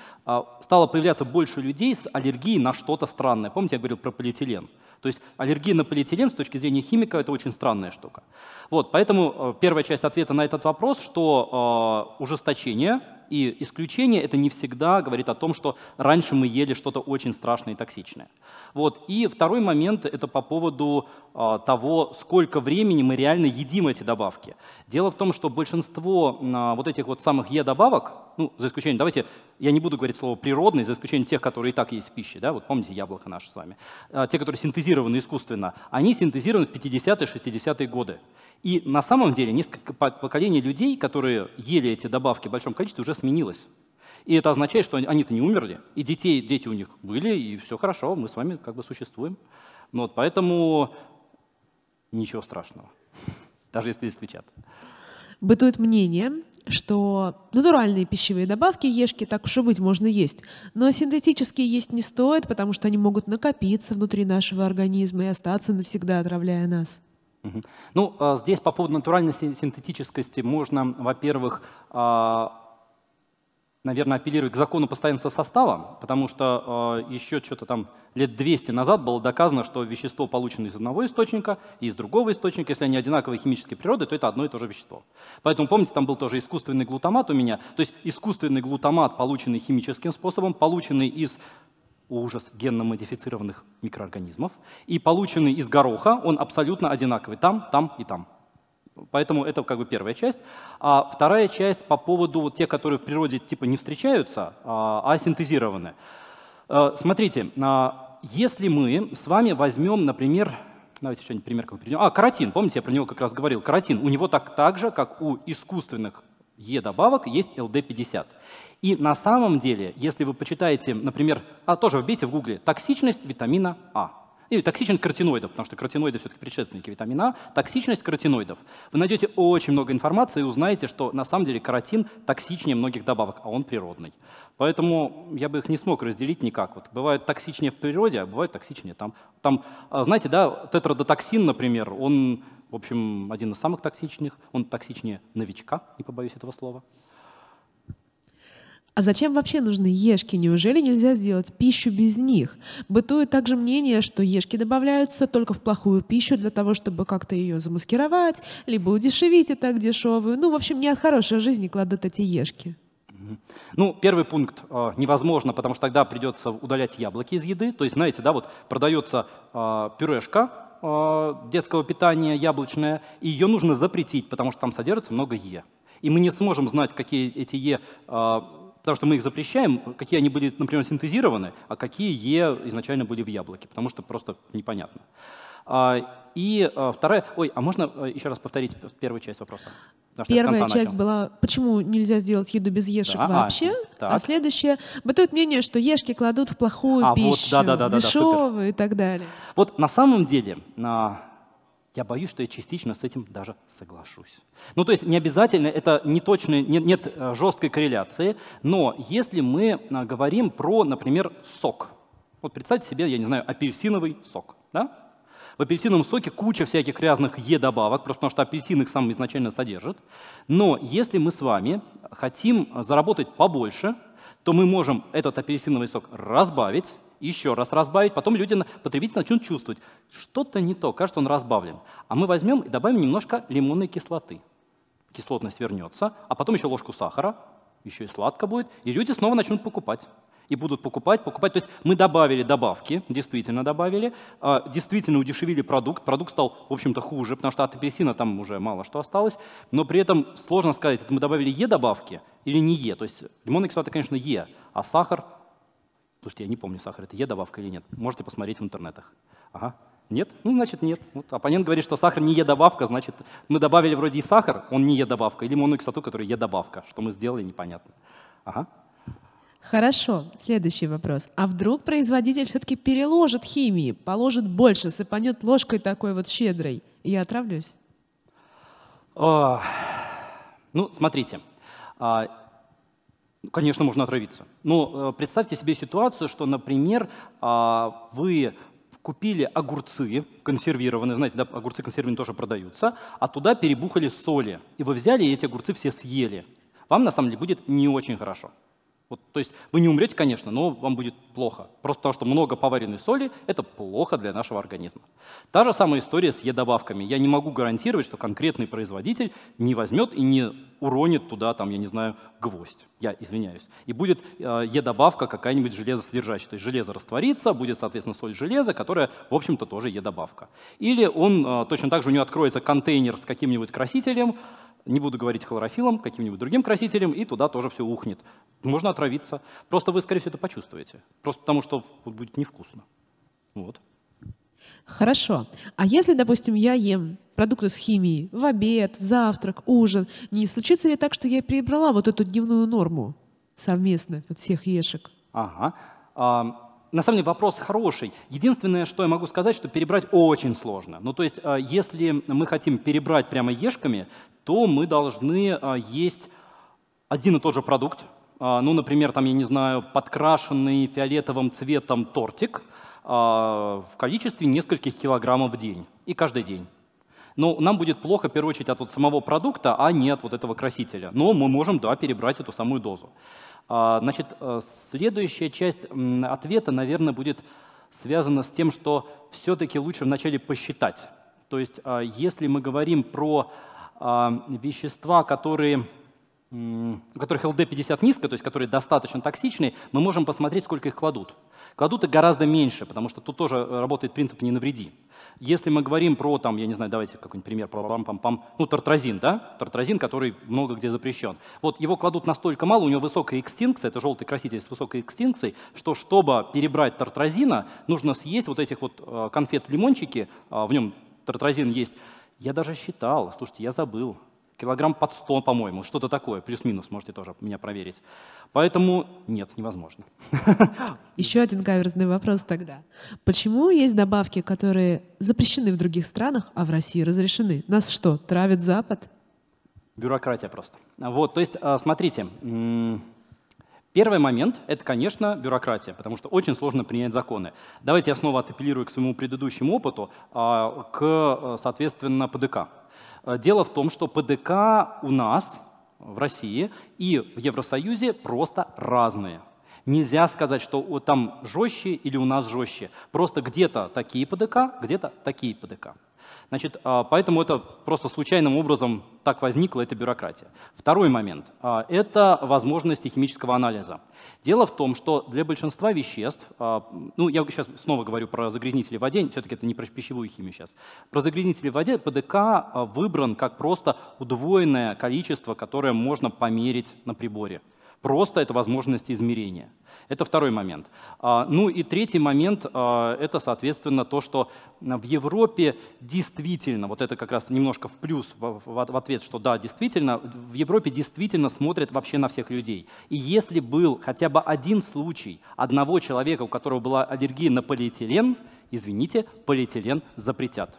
стало появляться больше людей с аллергией на что-то странное. Помните, я говорил про полиэтилен? То есть аллергия на полиэтилен с точки зрения химика – это очень странная штука. Вот, поэтому первая часть ответа на этот вопрос, что ужесточение и исключение – это не всегда говорит о том, что раньше мы ели что-то очень страшное и токсичное. Вот. И второй момент – это по поводу того, сколько времени мы реально едим эти добавки. Дело в том, что большинство вот этих вот самых Е-добавок, ну, за исключением, давайте, я не буду говорить слово «природный», за исключением тех, которые и так есть в пище, да, вот помните яблоко наше с вами, те, которые синтезированы искусственно, они синтезированы в 50-е, 60-е годы. И на самом деле несколько поколений людей, которые ели эти добавки в большом количестве, уже сменилось. И это означает, что они-то не умерли, и дети у них были, и все хорошо, мы с вами как бы существуем. Но вот поэтому ничего страшного, даже если исключат. Бытует мнение, что натуральные пищевые добавки, ешки, так уж и быть, можно есть. Но синтетические есть не стоит, потому что они могут накопиться внутри нашего организма и остаться навсегда, отравляя нас. Ну, здесь по поводу натуральной синтетическости можно, во-первых, наверное, апеллирую к закону постоянства состава, потому что еще что-то там лет 200 назад было доказано, что вещество, полученное из одного источника и из другого источника, если они одинаковые химической природы, то это одно и то же вещество. Поэтому, помните, там был тоже искусственный глутамат у меня. То есть искусственный глутамат, полученный химическим способом, полученный из, ужас, генно-модифицированных микроорганизмов, и полученный из гороха, он абсолютно одинаковый там, там и там. Поэтому это как бы первая часть. А вторая часть по поводу вот тех, которые в природе типа не встречаются, а синтезированы. Смотрите, если мы с вами возьмем, например, давайте что-нибудь пример как приведем. Каротин, помните, я про него как раз говорил. Каротин, у него так же, как у искусственных Е-добавок, есть LD50. И на самом деле, если вы почитаете, например, тоже вбейте в гугле «токсичность витамина А». Или токсичность каротиноидов, потому что каротиноиды все-таки предшественники витамина А, токсичность каротиноидов. Вы найдете очень много информации и узнаете, что на самом деле каротин токсичнее многих добавок, а он природный. Поэтому я бы их не смог разделить никак. Вот бывают токсичнее в природе, а бывают токсичнее там. Знаете, да, тетрадотоксин, например, он, в общем, один из самых токсичных, он токсичнее новичка, не побоюсь этого слова. А зачем вообще нужны ешки? Неужели нельзя сделать пищу без них? Бытует также мнение, что ешки добавляются только в плохую пищу для того, чтобы как-то ее замаскировать, либо удешевить и так дешевую. Ну, в общем, не от хорошей жизни кладут эти ешки. Ну, первый пункт невозможно, потому что тогда придется удалять яблоки из еды. То есть, знаете, да, вот продается пюрешка детского питания яблочная, и ее нужно запретить, потому что там содержится много Е. И мы не сможем знать, какие эти Е... Потому что мы их запрещаем, какие они были, например, синтезированы, а какие Е изначально были в яблоке, потому что просто непонятно. И вторая... Ой, а можно еще раз повторить первую часть вопроса? Первая часть была, почему нельзя сделать еду без ешек вообще, а следующая, бытует мнение, что ешки кладут в плохую пищу, дешевую и так далее. Вот на самом деле... Я боюсь, что я частично с этим даже соглашусь. Ну, то есть не обязательно, это не точно, нет жесткой корреляции, но если мы говорим про, например, сок. Вот представьте себе, я не знаю, апельсиновый сок, да? В апельсиновом соке куча всяких разных Е-добавок, просто потому что апельсин их сам изначально содержит. Но если мы с вами хотим заработать побольше, то мы можем этот апельсиновый сок разбавить, еще раз разбавить, потом люди, потребители начнут чувствовать, что-то не то, кажется, он разбавлен. А мы возьмем и добавим немножко лимонной кислоты. Кислотность вернется, а потом еще ложку сахара, еще и сладко будет, и люди снова начнут покупать. И будут покупать. То есть мы добавили добавки, действительно добавили, действительно удешевили продукт. Продукт стал, в общем-то, хуже, потому что от апельсина там уже мало что осталось. Но при этом сложно сказать, это мы добавили Е-добавки или не Е. То есть лимонная кислота, конечно, Е, а сахар... Слушайте, я не помню, сахар — это Е-добавка или нет. Можете посмотреть в интернетах. Ага. Нет? Ну, значит, нет. Вот оппонент говорит, что сахар не Е-добавка, значит, мы добавили вроде и сахар, он не Е-добавка, или лимонную кислоту, которая Е-добавка. Что мы сделали, непонятно. Ага. Хорошо. Следующий вопрос. А вдруг производитель все-таки переложит химии, положит больше, сыпанет ложкой такой вот щедрой? Я отравлюсь? Ну, смотрите. Конечно, можно отравиться. Но представьте себе ситуацию, что, например, вы купили огурцы консервированные, знаете, да, огурцы консервированные тоже продаются, а туда перебухали соли, и вы взяли и эти огурцы все съели. Вам, на самом деле, будет не очень хорошо. Вот, то есть вы не умрете, конечно, но вам будет плохо. Просто потому что много поваренной соли – это плохо для нашего организма. Та же самая история с Е-добавками. Я не могу гарантировать, что конкретный производитель не возьмет и не уронит туда, там, я не знаю, гвоздь. Я извиняюсь. И будет Е-добавка какая-нибудь железосодержащая. То есть железо растворится, будет, соответственно, соль железа, которая, в общем-то, тоже Е-добавка. Или он точно так же, у него откроется контейнер с каким-нибудь красителем, не буду говорить хлорофилом, каким-нибудь другим красителем, и туда тоже все ухнет. Можно отравиться. Просто вы, скорее всего, это почувствуете. Просто потому что будет невкусно. Вот. Хорошо. А если, допустим, я ем продукты с химией в обед, в завтрак, ужин, не случится ли так, что я перебрала вот эту дневную норму совместно от всех ешек? Ага. На самом деле вопрос хороший. Единственное, что я могу сказать, что перебрать очень сложно. Ну, то есть, если мы хотим перебрать прямо ешками, то мы должны есть один и тот же продукт. Ну, например, там, я не знаю, подкрашенный фиолетовым цветом тортик в количестве нескольких килограммов в день. И каждый день. Но нам будет плохо, в первую очередь, от вот самого продукта, а не от вот этого красителя. Но мы можем, да, перебрать эту самую дозу. Значит, следующая часть ответа, наверное, будет связана с тем, что все-таки лучше вначале посчитать. То есть, если мы говорим про вещества, у которых ЛД50 низко, то есть которые достаточно токсичны, мы можем посмотреть, сколько их кладут. Кладут их гораздо меньше, потому что тут тоже работает принцип «не навреди». Если мы говорим про, там, я не знаю, давайте какой-нибудь пример, тартразин, да? Тартразин, который много где запрещен. Вот его кладут настолько мало, у него высокая экстинкция, это желтый краситель с высокой экстинкцией, что чтобы перебрать тартразина, нужно съесть вот этих вот конфет-лимончики, в нем тартразин есть. Я даже считал, слушайте, я забыл. Килограмм под 100, по-моему, что-то такое, плюс-минус, можете тоже меня проверить. Поэтому нет, невозможно. Еще один каверзный вопрос тогда. Почему есть добавки, которые запрещены в других странах, а в России разрешены? Нас что, травит Запад? Бюрократия просто. Вот, то есть, смотрите, первый момент — это, конечно, бюрократия, потому что очень сложно принять законы. Давайте я снова апеллирую к своему предыдущему опыту, к, соответственно, ПДК. Дело в том, что ПДК у нас, в России и в Евросоюзе просто разные. Нельзя сказать, что там жестче или у нас жестче. Просто где-то такие ПДК, где-то такие ПДК. Значит, поэтому это просто случайным образом так возникла эта бюрократия. Второй момент – это возможности химического анализа. Дело в том, что для большинства веществ, ну я сейчас снова говорю про загрязнители в воде, все-таки это не про пищевую химию сейчас, про загрязнители в воде ПДК выбран как просто удвоенное количество, которое можно померить на приборе. Просто это возможности измерения. Это второй момент. Ну и третий момент – это, соответственно, то, что в Европе действительно, вот это как раз немножко в плюс в ответ, что да, действительно, в Европе действительно смотрят вообще на всех людей. И если был хотя бы один случай одного человека, у которого была аллергия на полиэтилен, извините, полиэтилен запретят.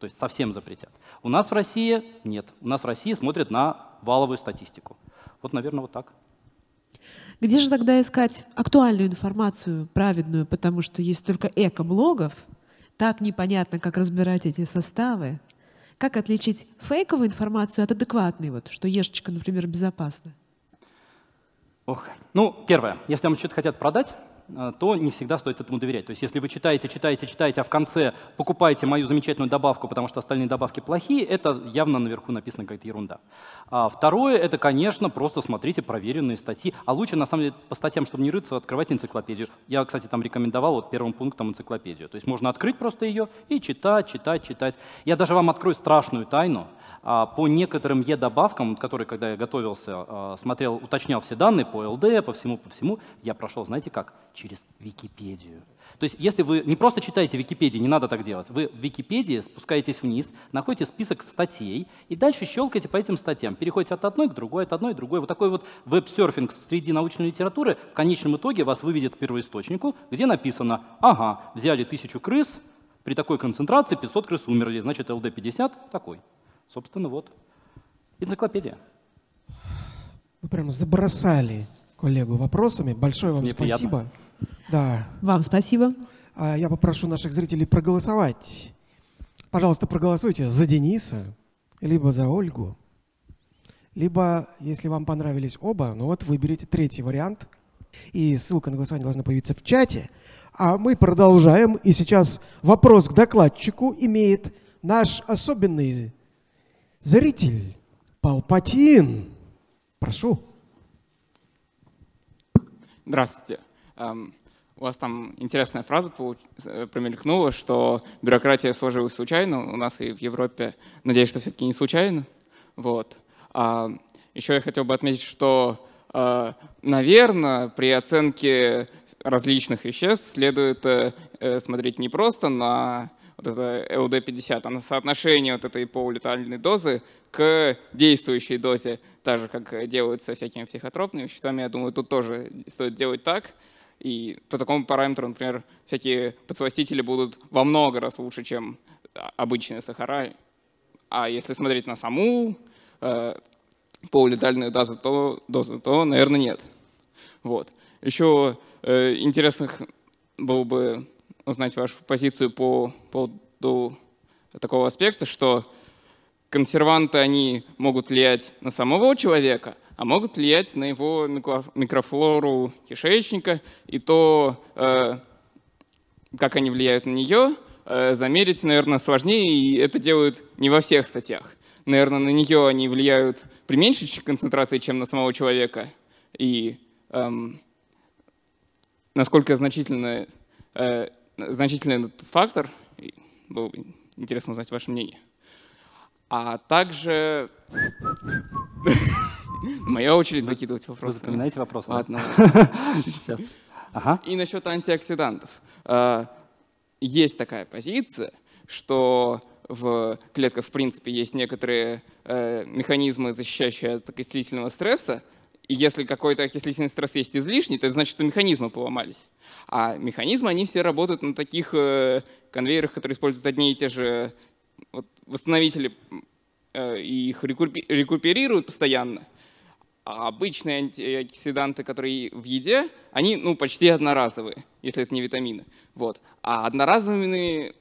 То есть совсем запретят. У нас в России нет. У нас в России смотрят на валовую статистику. Вот, наверное, вот так. Где же тогда искать актуальную информацию, праведную, потому что есть только эко-блогов? Так непонятно, как разбирать эти составы. Как отличить фейковую информацию от адекватной, вот, что ешечка, например, безопасна? Ох. Ну, первое. Если вам что-то хотят продать, то не всегда стоит этому доверять. То есть если вы читаете, а в конце покупаете мою замечательную добавку, потому что остальные добавки плохие, это явно наверху написана какая-то ерунда. А второе, это, конечно, просто смотрите проверенные статьи. А лучше, на самом деле, по статьям, чтобы не рыться, открывать энциклопедию. Я, кстати, там рекомендовал вот первым пунктом энциклопедию. То есть можно открыть просто ее и читать. Я даже вам открою страшную тайну. По некоторым Е-добавкам, которые, когда я готовился, смотрел, уточнял все данные по ЛД, по всему, я прошел, знаете как, через Википедию. То есть если вы не просто читаете Википедию, не надо так делать, вы в Википедии спускаетесь вниз, находите список статей и дальше щелкаете по этим статьям, переходите от одной к другой, от одной к другой. Вот такой вот веб-серфинг среди научной литературы в конечном итоге вас выведет к первоисточнику, где написано, ага, взяли 1000 крыс, при такой концентрации 500 крыс умерли, значит ЛД50 такой. Собственно, вот. Энциклопедия. Вы прям забросали коллегу вопросами. Большое вам спасибо. Да. Вам спасибо. Я попрошу наших зрителей проголосовать. Пожалуйста, проголосуйте за Дениса, либо за Ольгу, либо, если вам понравились оба, ну вот выберите третий вариант. И ссылка на голосование должна появиться в чате. А мы продолжаем. И сейчас вопрос к докладчику имеет наш особенный зритель Палпатин. Прошу. Здравствуйте. У вас там интересная фраза промелькнула, что бюрократия сложилась случайно. У нас и в Европе, надеюсь, что все-таки не случайно. Вот. Еще я хотел бы отметить, что, наверное, при оценке различных веществ следует смотреть не просто на вот это ЛД-50, а на соотношение вот этой полулетальной дозы к действующей дозе, так же, как делают со всякими психотропными веществами, я думаю, тут тоже стоит делать так. И по такому параметру, например, всякие подсластители будут во много раз лучше, чем обычные сахара. А если смотреть на саму полулетальную дозу, то, наверное, нет. Вот. Еще интересных было бы узнать вашу позицию по поводу такого аспекта, что консерванты, они могут влиять на самого человека, а могут влиять на его микрофлору кишечника, и то, как они влияют на нее, замерить, наверное, сложнее, и это делают не во всех статьях. Наверное, на нее они влияют при меньшей концентрации, чем на самого человека, и насколько значительный этот фактор, было бы интересно узнать ваше мнение. А также... Моя очередь закидывать вопросы. Вы запоминаете вопросы? Ладно. И насчет антиоксидантов. Есть такая позиция, что в клетках, в принципе, есть некоторые механизмы, защищающие от окислительного стресса. И если какой-то окислительный стресс есть излишний, то значит, что механизмы поломались. А механизмы, они все работают на таких конвейерах, которые используют одни и те же восстановители, и их рекуперируют постоянно. А обычные антиоксиданты, которые в еде, они почти одноразовые, если это не витамины. Вот. А одноразовыми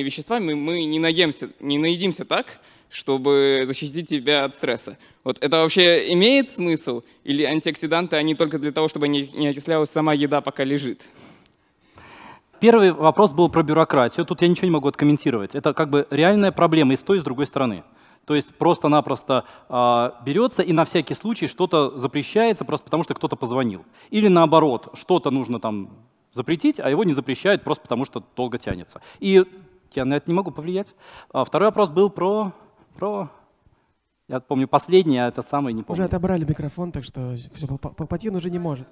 веществами мы не наедимся так, чтобы защитить тебя от стресса. Вот это вообще имеет смысл? Или антиоксиданты, они только для того, чтобы не окислялась сама еда, пока лежит? Первый вопрос был про бюрократию. Тут я ничего не могу откомментировать. Это как бы реальная проблема и с той, и с другой стороны. То есть просто-напросто берется и на всякий случай что-то запрещается просто потому, что кто-то позвонил. Или наоборот, что-то нужно там запретить, а его не запрещают просто потому, что долго тянется. И я на это не могу повлиять. Второй вопрос был про... Я помню последний, а это самый не помню. Уже отобрали микрофон, так что Палпатин уже не может.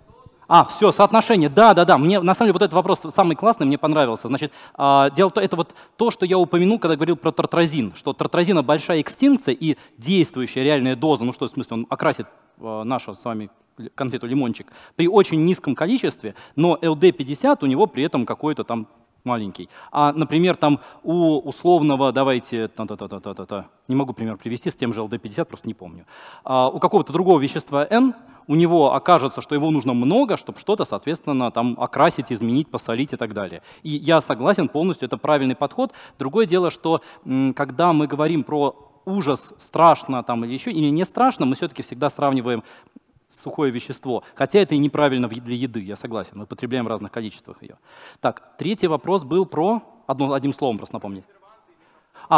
Все, соотношение. Да. Мне, на самом деле, вот этот вопрос самый классный, мне понравился. Значит, дело в том, это вот то, что я упомянул, когда говорил про тартразин, что тартразина большая экстинкция и действующая реальная доза, в смысле, он окрасит нашу с вами конфету лимончик, при очень низком количестве, но LD50 у него при этом какой-то там маленький. А, например, там у условного, давайте, не могу пример привести, с тем же LD50, просто не помню, у какого-то другого вещества N, у него окажется, что его нужно много, чтобы что-то, соответственно, там окрасить, изменить, посолить и так далее. И я согласен полностью, это правильный подход. Другое дело, что когда мы говорим про ужас, страшно там или еще, или не страшно, мы все-таки всегда сравниваем сухое вещество. Хотя это и неправильно для еды, я согласен. Мы потребляем в разных количествах ее. Так, третий вопрос был про... Одним словом просто напомню.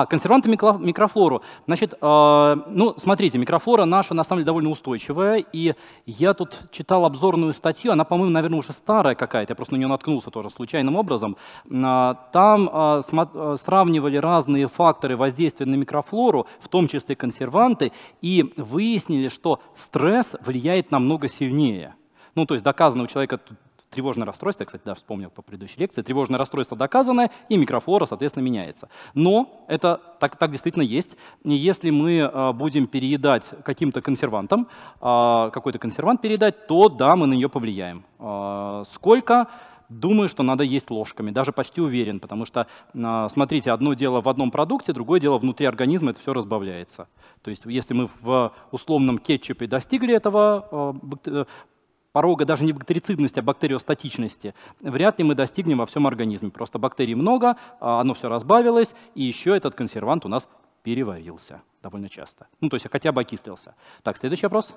Консерванты, микрофлору. Значит, смотрите, микрофлора наша, на самом деле, довольно устойчивая. И я тут читал обзорную статью, она, по-моему, наверное, уже старая какая-то, я просто на нее наткнулся тоже случайным образом. Там сравнивали разные факторы воздействия на микрофлору, в том числе консерванты, и выяснили, что стресс влияет намного сильнее. То есть доказано у человека... Тревожное расстройство, я, кстати, вспомнил по предыдущей лекции, тревожное расстройство доказанное, и микрофлора, соответственно, меняется. Но это так действительно есть. Если мы будем переедать каким-то консервантом, какой-то консервант переедать, то да, мы на нее повлияем. Сколько? Думаю, что надо есть ложками, даже почти уверен, потому что, смотрите, одно дело в одном продукте, другое дело внутри организма, это все разбавляется. То есть если мы в условном кетчупе достигли этого порога даже не бактерицидности, а бактериостатичности, вряд ли мы достигнем во всем организме. Просто бактерий много, оно все разбавилось, и еще этот консервант у нас переварился довольно часто. То есть хотя бы окислился. Так, следующий вопрос.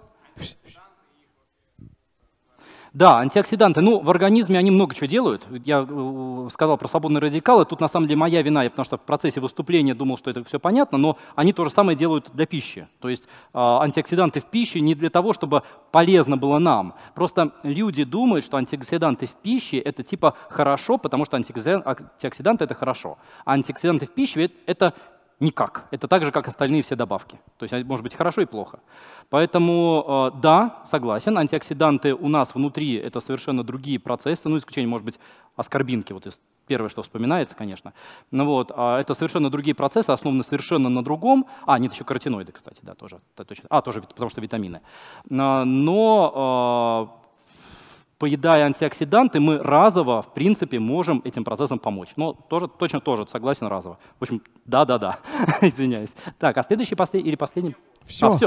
Да, антиоксиданты. В организме они много чего делают. Я сказал про свободные радикалы. Тут, на самом деле, моя вина, потому что в процессе выступления думал, что это все понятно, но они то же самое делают для пищи. То есть антиоксиданты в пище не для того, чтобы полезно было нам. Просто люди думают, что антиоксиданты в пище – это типа хорошо, потому что антиоксиданты – это хорошо. А антиоксиданты в пище – это никак. Это так же, как остальные все добавки. То есть может быть хорошо и плохо. Поэтому да, согласен, антиоксиданты у нас внутри — это совершенно другие процессы, исключение, может быть, аскорбинки, первое, что вспоминается, конечно. Это совершенно другие процессы, основаны совершенно на другом. Нет, еще каротиноиды, кстати, да, тоже. Тоже, потому что витамины. Но поедая антиоксиданты, мы разово, в принципе, можем этим процессам помочь. Но точно согласен разово. В общем, да, извиняюсь. Так, а следующий или последний? Все.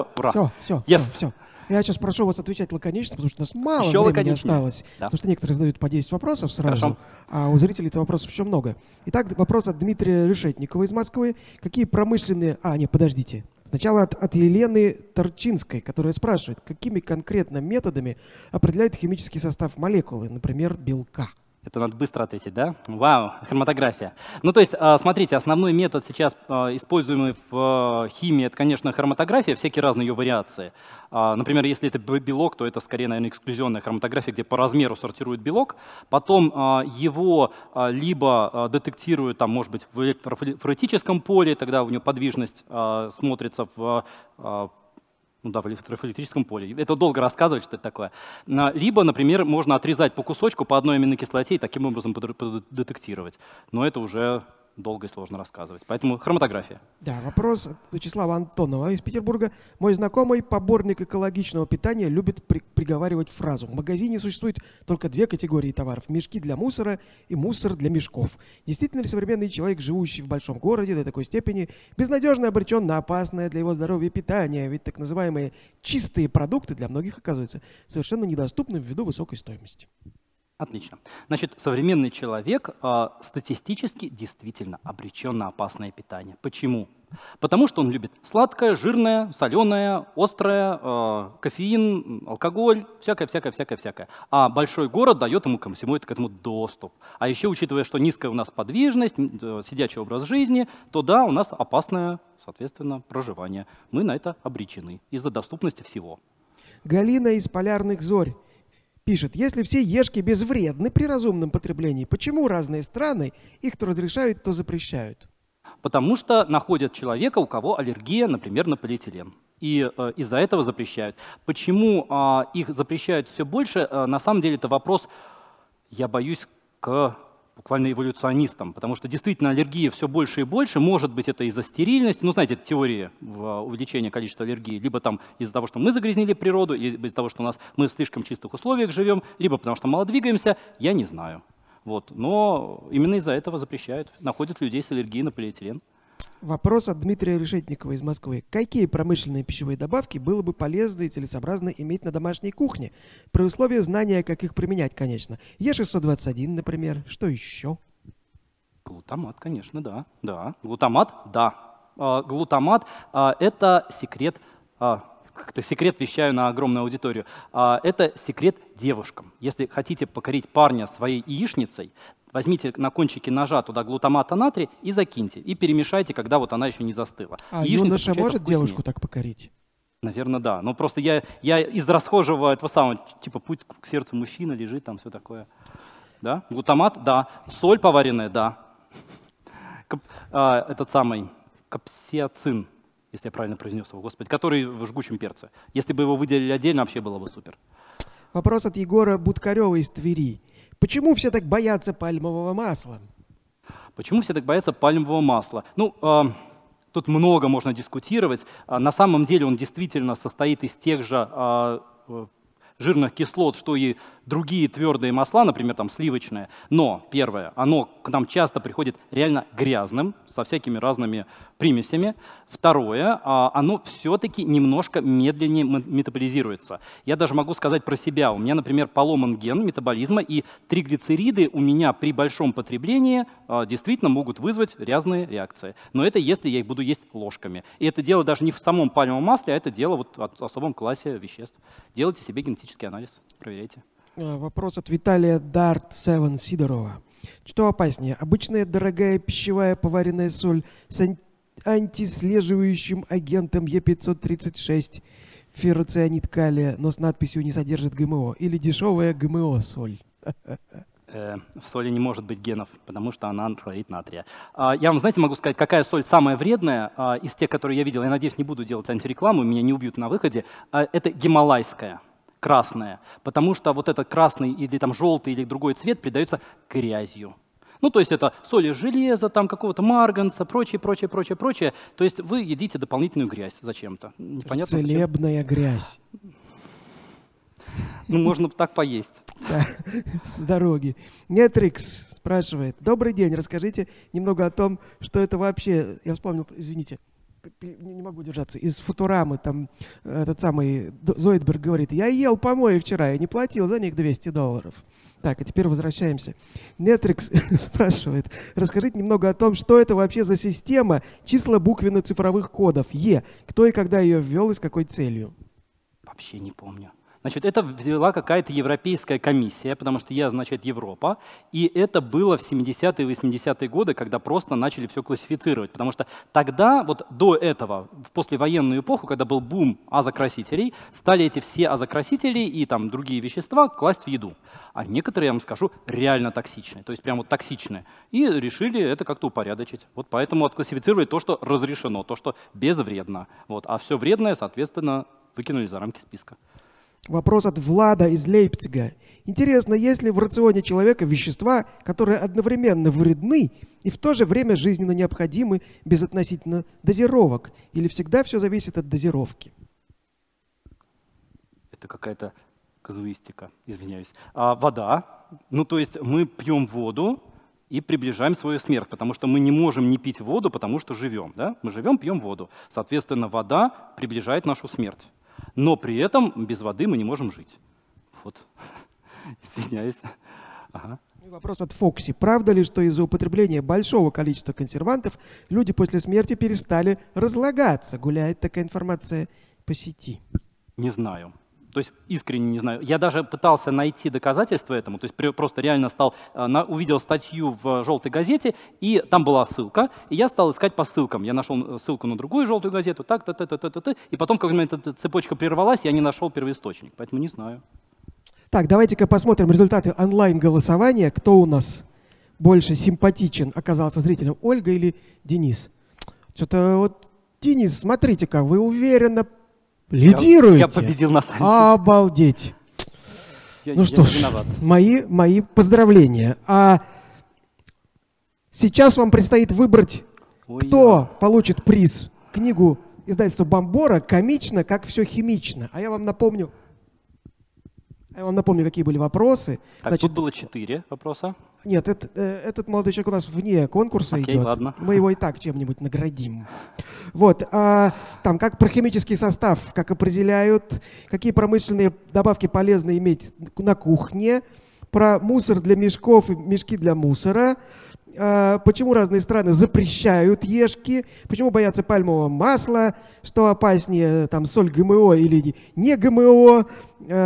Я сейчас прошу вас отвечать лаконично, потому что у нас мало времени осталось. Да. Потому что некоторые задают по 10 вопросов сразу, а у зрителей-то вопросов еще много. Итак, вопрос от Дмитрия Решетникова из Москвы. Какие промышленные... Сначала от Елены Торчинской, которая спрашивает, какими конкретно методами определяют химический состав молекулы, например, белка. Это надо быстро ответить, да? Вау, хроматография. Ну, то есть, смотрите, основной метод сейчас используемый в химии, это, конечно, хроматография, всякие разные ее вариации. Например, если это белок, то это, скорее, наверное, эксклюзионная хроматография, где по размеру сортируют белок, потом его либо детектируют, там, может быть, в электрофоретическом поле, тогда у него подвижность смотрится в электрофоретическом поле. Это долго рассказывать, что это такое. Либо, например, можно отрезать по кусочку по одной аминокислоте и таким образом детектировать. Но это уже долго и сложно рассказывать. Поэтому хроматография. Да, вопрос от Вячеслава Антонова из Петербурга. Мой знакомый, поборник экологичного питания, любит приговаривать фразу: в магазине существует только две категории товаров – мешки для мусора и мусор для мешков. Действительно ли современный человек, живущий в большом городе до такой степени, безнадежно обречен на опасное для его здоровья питание? Ведь так называемые чистые продукты для многих оказываются совершенно недоступны ввиду высокой стоимости. Отлично. Значит, современный человек статистически действительно обречен на опасное питание. Почему? Потому что он любит сладкое, жирное, соленое, острое, кофеин, алкоголь, всякое. А большой город дает ему ко всему это, к этому доступ. А еще, учитывая, что низкая у нас подвижность, сидячий образ жизни, то да, у нас опасное, соответственно, проживание. Мы на это обречены из-за доступности всего. Галина из «Полярных Зорь» пишет: если все ешки безвредны при разумном потреблении, почему разные страны их то разрешают, то запрещают? Потому что находят человека, у кого аллергия, например, на полиэтилен. И из-за этого запрещают. Почему их запрещают все больше, на самом деле это вопрос, я боюсь, к буквально эволюционистам, потому что действительно аллергии все больше и больше, может быть это из-за стерильности, ну знаете, теории увеличения количества аллергии, либо там из-за того, что мы загрязнили природу, либо из-за того, что мы в слишком чистых условиях живем, либо потому что мало двигаемся, я не знаю. Вот. Но именно из-за этого запрещают, находят людей с аллергией на полиэтилен. Вопрос от Дмитрия Решетникова из Москвы. Какие промышленные пищевые добавки было бы полезно и целесообразно иметь на домашней кухне? При условии знания, как их применять, конечно. Е621, например. Что еще? Глутамат, конечно, да. Глутамат – это секрет... Как-то секрет вещаю на огромную аудиторию. Это секрет девушкам. Если хотите покорить парня своей яичницей, возьмите на кончике ножа туда глутамата натрия и закиньте. И перемешайте, когда вот она еще не застыла. А юноша может вкуснее девушку так покорить? Наверное, да. Но просто я из расхожего этого самого, типа путь к сердцу мужчины лежит, там все такое. Да? Глутамат, да. Соль поваренная, да. Капсиацин. Если я правильно произнес его, господи, который в жгучем перце. Если бы его выделили отдельно, вообще было бы супер. Вопрос от Егора Будкарева из Твери. Почему все так боятся пальмового масла? Ну, тут много можно дискутировать. На самом деле он действительно состоит из тех же жирных кислот, что и другие твердые масла, например, там сливочное. Но, первое, оно к нам часто приходит реально грязным, со всякими разными примесями. Второе, оно все-таки немножко медленнее метаболизируется. Я даже могу сказать про себя. У меня, например, поломан ген метаболизма, и триглицериды у меня при большом потреблении действительно могут вызвать грязные реакции. Но это если я их буду есть ложками. И это дело даже не в самом пальмовом масле, а это дело вот в особом классе веществ. Делайте себе генетический анализ, проверяйте. Вопрос от Виталия Дарт Саван Сидорова. Что опаснее, обычная дорогая пищевая поваренная соль с антислеживающим агентом Е536 ферроцианид калия, но с надписью «не содержит ГМО», или дешевая ГМО-соль? В соли не может быть генов, потому что она хлорид натрия. Я вам, знаете, могу сказать, какая соль самая вредная из тех, которые я видел. Я надеюсь, не буду делать антирекламу, меня не убьют на выходе. Это гималайская. Красная, потому что вот этот красный или там желтый или другой цвет придается грязью. Ну, то есть это соли железа, там какого-то марганца, прочее. То есть вы едите дополнительную грязь зачем-то. Непонятно. Целебная зачем. Грязь. Ну, можно так поесть. С дороги. Нетрикс спрашивает. Добрый день, расскажите немного о том, что это вообще... Я вспомнил, извините. не могу держаться, из «Футурамы», там этот самый Зоидберг говорит: я ел помои вчера, я не платил за них $200. Так, а теперь возвращаемся. Нетрикс спрашивает: расскажите немного о том, что это вообще за система числобуквенно-цифровых кодов Е, кто и когда ее ввел и с какой целью? Вообще не помню. Значит, это взяла какая-то европейская комиссия, потому что Е означает Европа, и это было в 70-е и 80-е годы, когда просто начали все классифицировать, потому что тогда, вот до этого, в послевоенную эпоху, когда был бум азокрасителей, стали эти все азокрасители и там другие вещества класть в еду, а некоторые, я вам скажу, реально токсичные, то есть прям вот токсичные, и решили это как-то упорядочить, вот поэтому отклассифицировали то, что разрешено, то, что безвредно, вот, а все вредное, соответственно, выкинули за рамки списка. Вопрос от Влада из Лейпцига. Интересно, есть ли в рационе человека вещества, которые одновременно вредны и в то же время жизненно необходимы безотносительно дозировок? Или всегда все зависит от дозировки? Это какая-то казуистика, извиняюсь. Вода. Ну, то есть мы пьем воду и приближаем свою смерть, потому что мы не можем не пить воду, потому что живем. Да? Мы живем, пьем воду. Соответственно, вода приближает нашу смерть. Но при этом без воды мы не можем жить. Вот. Извиняюсь. Ага. Вопрос от Фокси. Правда ли, что из-за употребления большого количества консервантов люди после смерти перестали разлагаться? Гуляет такая информация по сети. Не знаю. То есть искренне не знаю. Я даже пытался найти доказательства этому, то есть просто реально увидел статью в «Желтой газете», и там была ссылка, и я стал искать по ссылкам. Я нашел ссылку на другую «Желтую газету», так, и потом какая-то цепочка прервалась, я не нашел первоисточник, поэтому не знаю. Так, давайте-ка посмотрим результаты онлайн-голосования. Кто у нас больше симпатичен оказался зрителям, Ольга или Денис? Что-то вот, Денис, смотрите-ка, вы уверенно лидируете. Я победил на самом деле. Обалдеть. Ну что ж, мои поздравления. А сейчас вам предстоит выбрать, кто получит приз. Книгу издательства «Бомбора» «Комично, как все химично». А я вам напомню, какие были вопросы. Так, значит, тут было 4 вопроса. Нет, этот молодой человек у нас вне конкурса идет. Ладно. Мы его и так чем-нибудь наградим. Вот, там, как про химический состав, как определяют, какие промышленные добавки полезно иметь на кухне, про мусор для мешков и мешки для мусора, почему разные страны запрещают ешки, почему боятся пальмового масла, что опаснее, там, соль ГМО или не ГМО,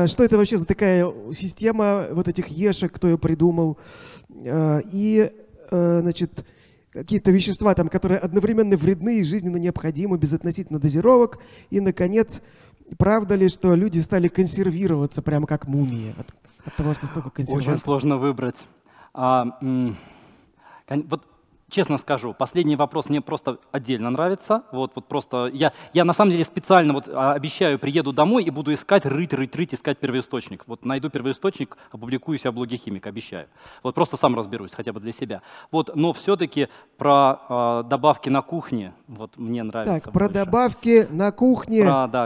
что это вообще за такая система вот этих ешек, кто ее придумал, и, значит, какие-то вещества, там, которые одновременно вредны и жизненно необходимы безотносительно дозировок, и, наконец, правда ли, что люди стали консервироваться прямо как мумии от того, что столько консервантов? Очень сложно выбрать. Вот честно скажу, последний вопрос мне просто отдельно нравится. Вот просто я на самом деле специально вот обещаю, приеду домой и буду искать, рыть, искать первоисточник. Вот найду первоисточник, опубликую себя в блоге Химика, обещаю. Вот просто сам разберусь, хотя бы для себя. Вот, но все-таки про добавки на кухне вот мне нравится. Так, про больше. Добавки на кухне.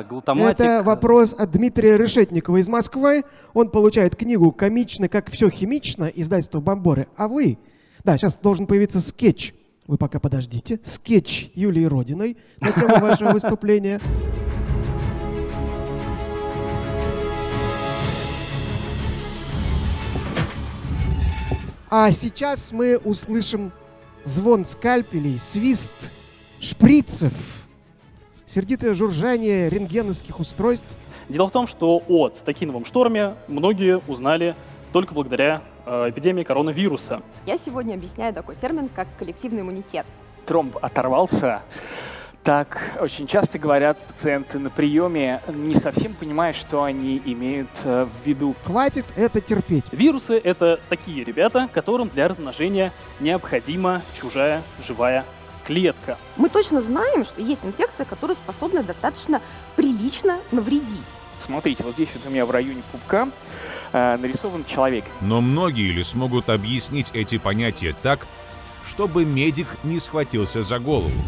Глутаматик. Это вопрос от Дмитрия Решетникова из Москвы. Он получает книгу «Комично, как все химично», издательство «Бомборы». А вы? Да, сейчас должен появиться скетч, вы пока подождите, скетч Юлии Родиной на тему вашего выступления. А сейчас мы услышим звон скальпелей, свист шприцев, сердитое журжание рентгеновских устройств. Дело в том, что о цитокиновом шторме многие узнали только благодаря эпидемии коронавируса. Я сегодня объясняю такой термин, как коллективный иммунитет. Тромб оторвался. Так очень часто говорят пациенты на приеме, не совсем понимая, что они имеют в виду. Хватит это терпеть. Вирусы — это такие ребята, которым для размножения необходима чужая живая клетка. Мы точно знаем, что есть инфекция, которая способна достаточно прилично навредить. Смотрите, вот здесь вот у меня в районе пупка нарисован человек. Но многие ли смогут объяснить эти понятия так, чтобы медик не схватился за голову?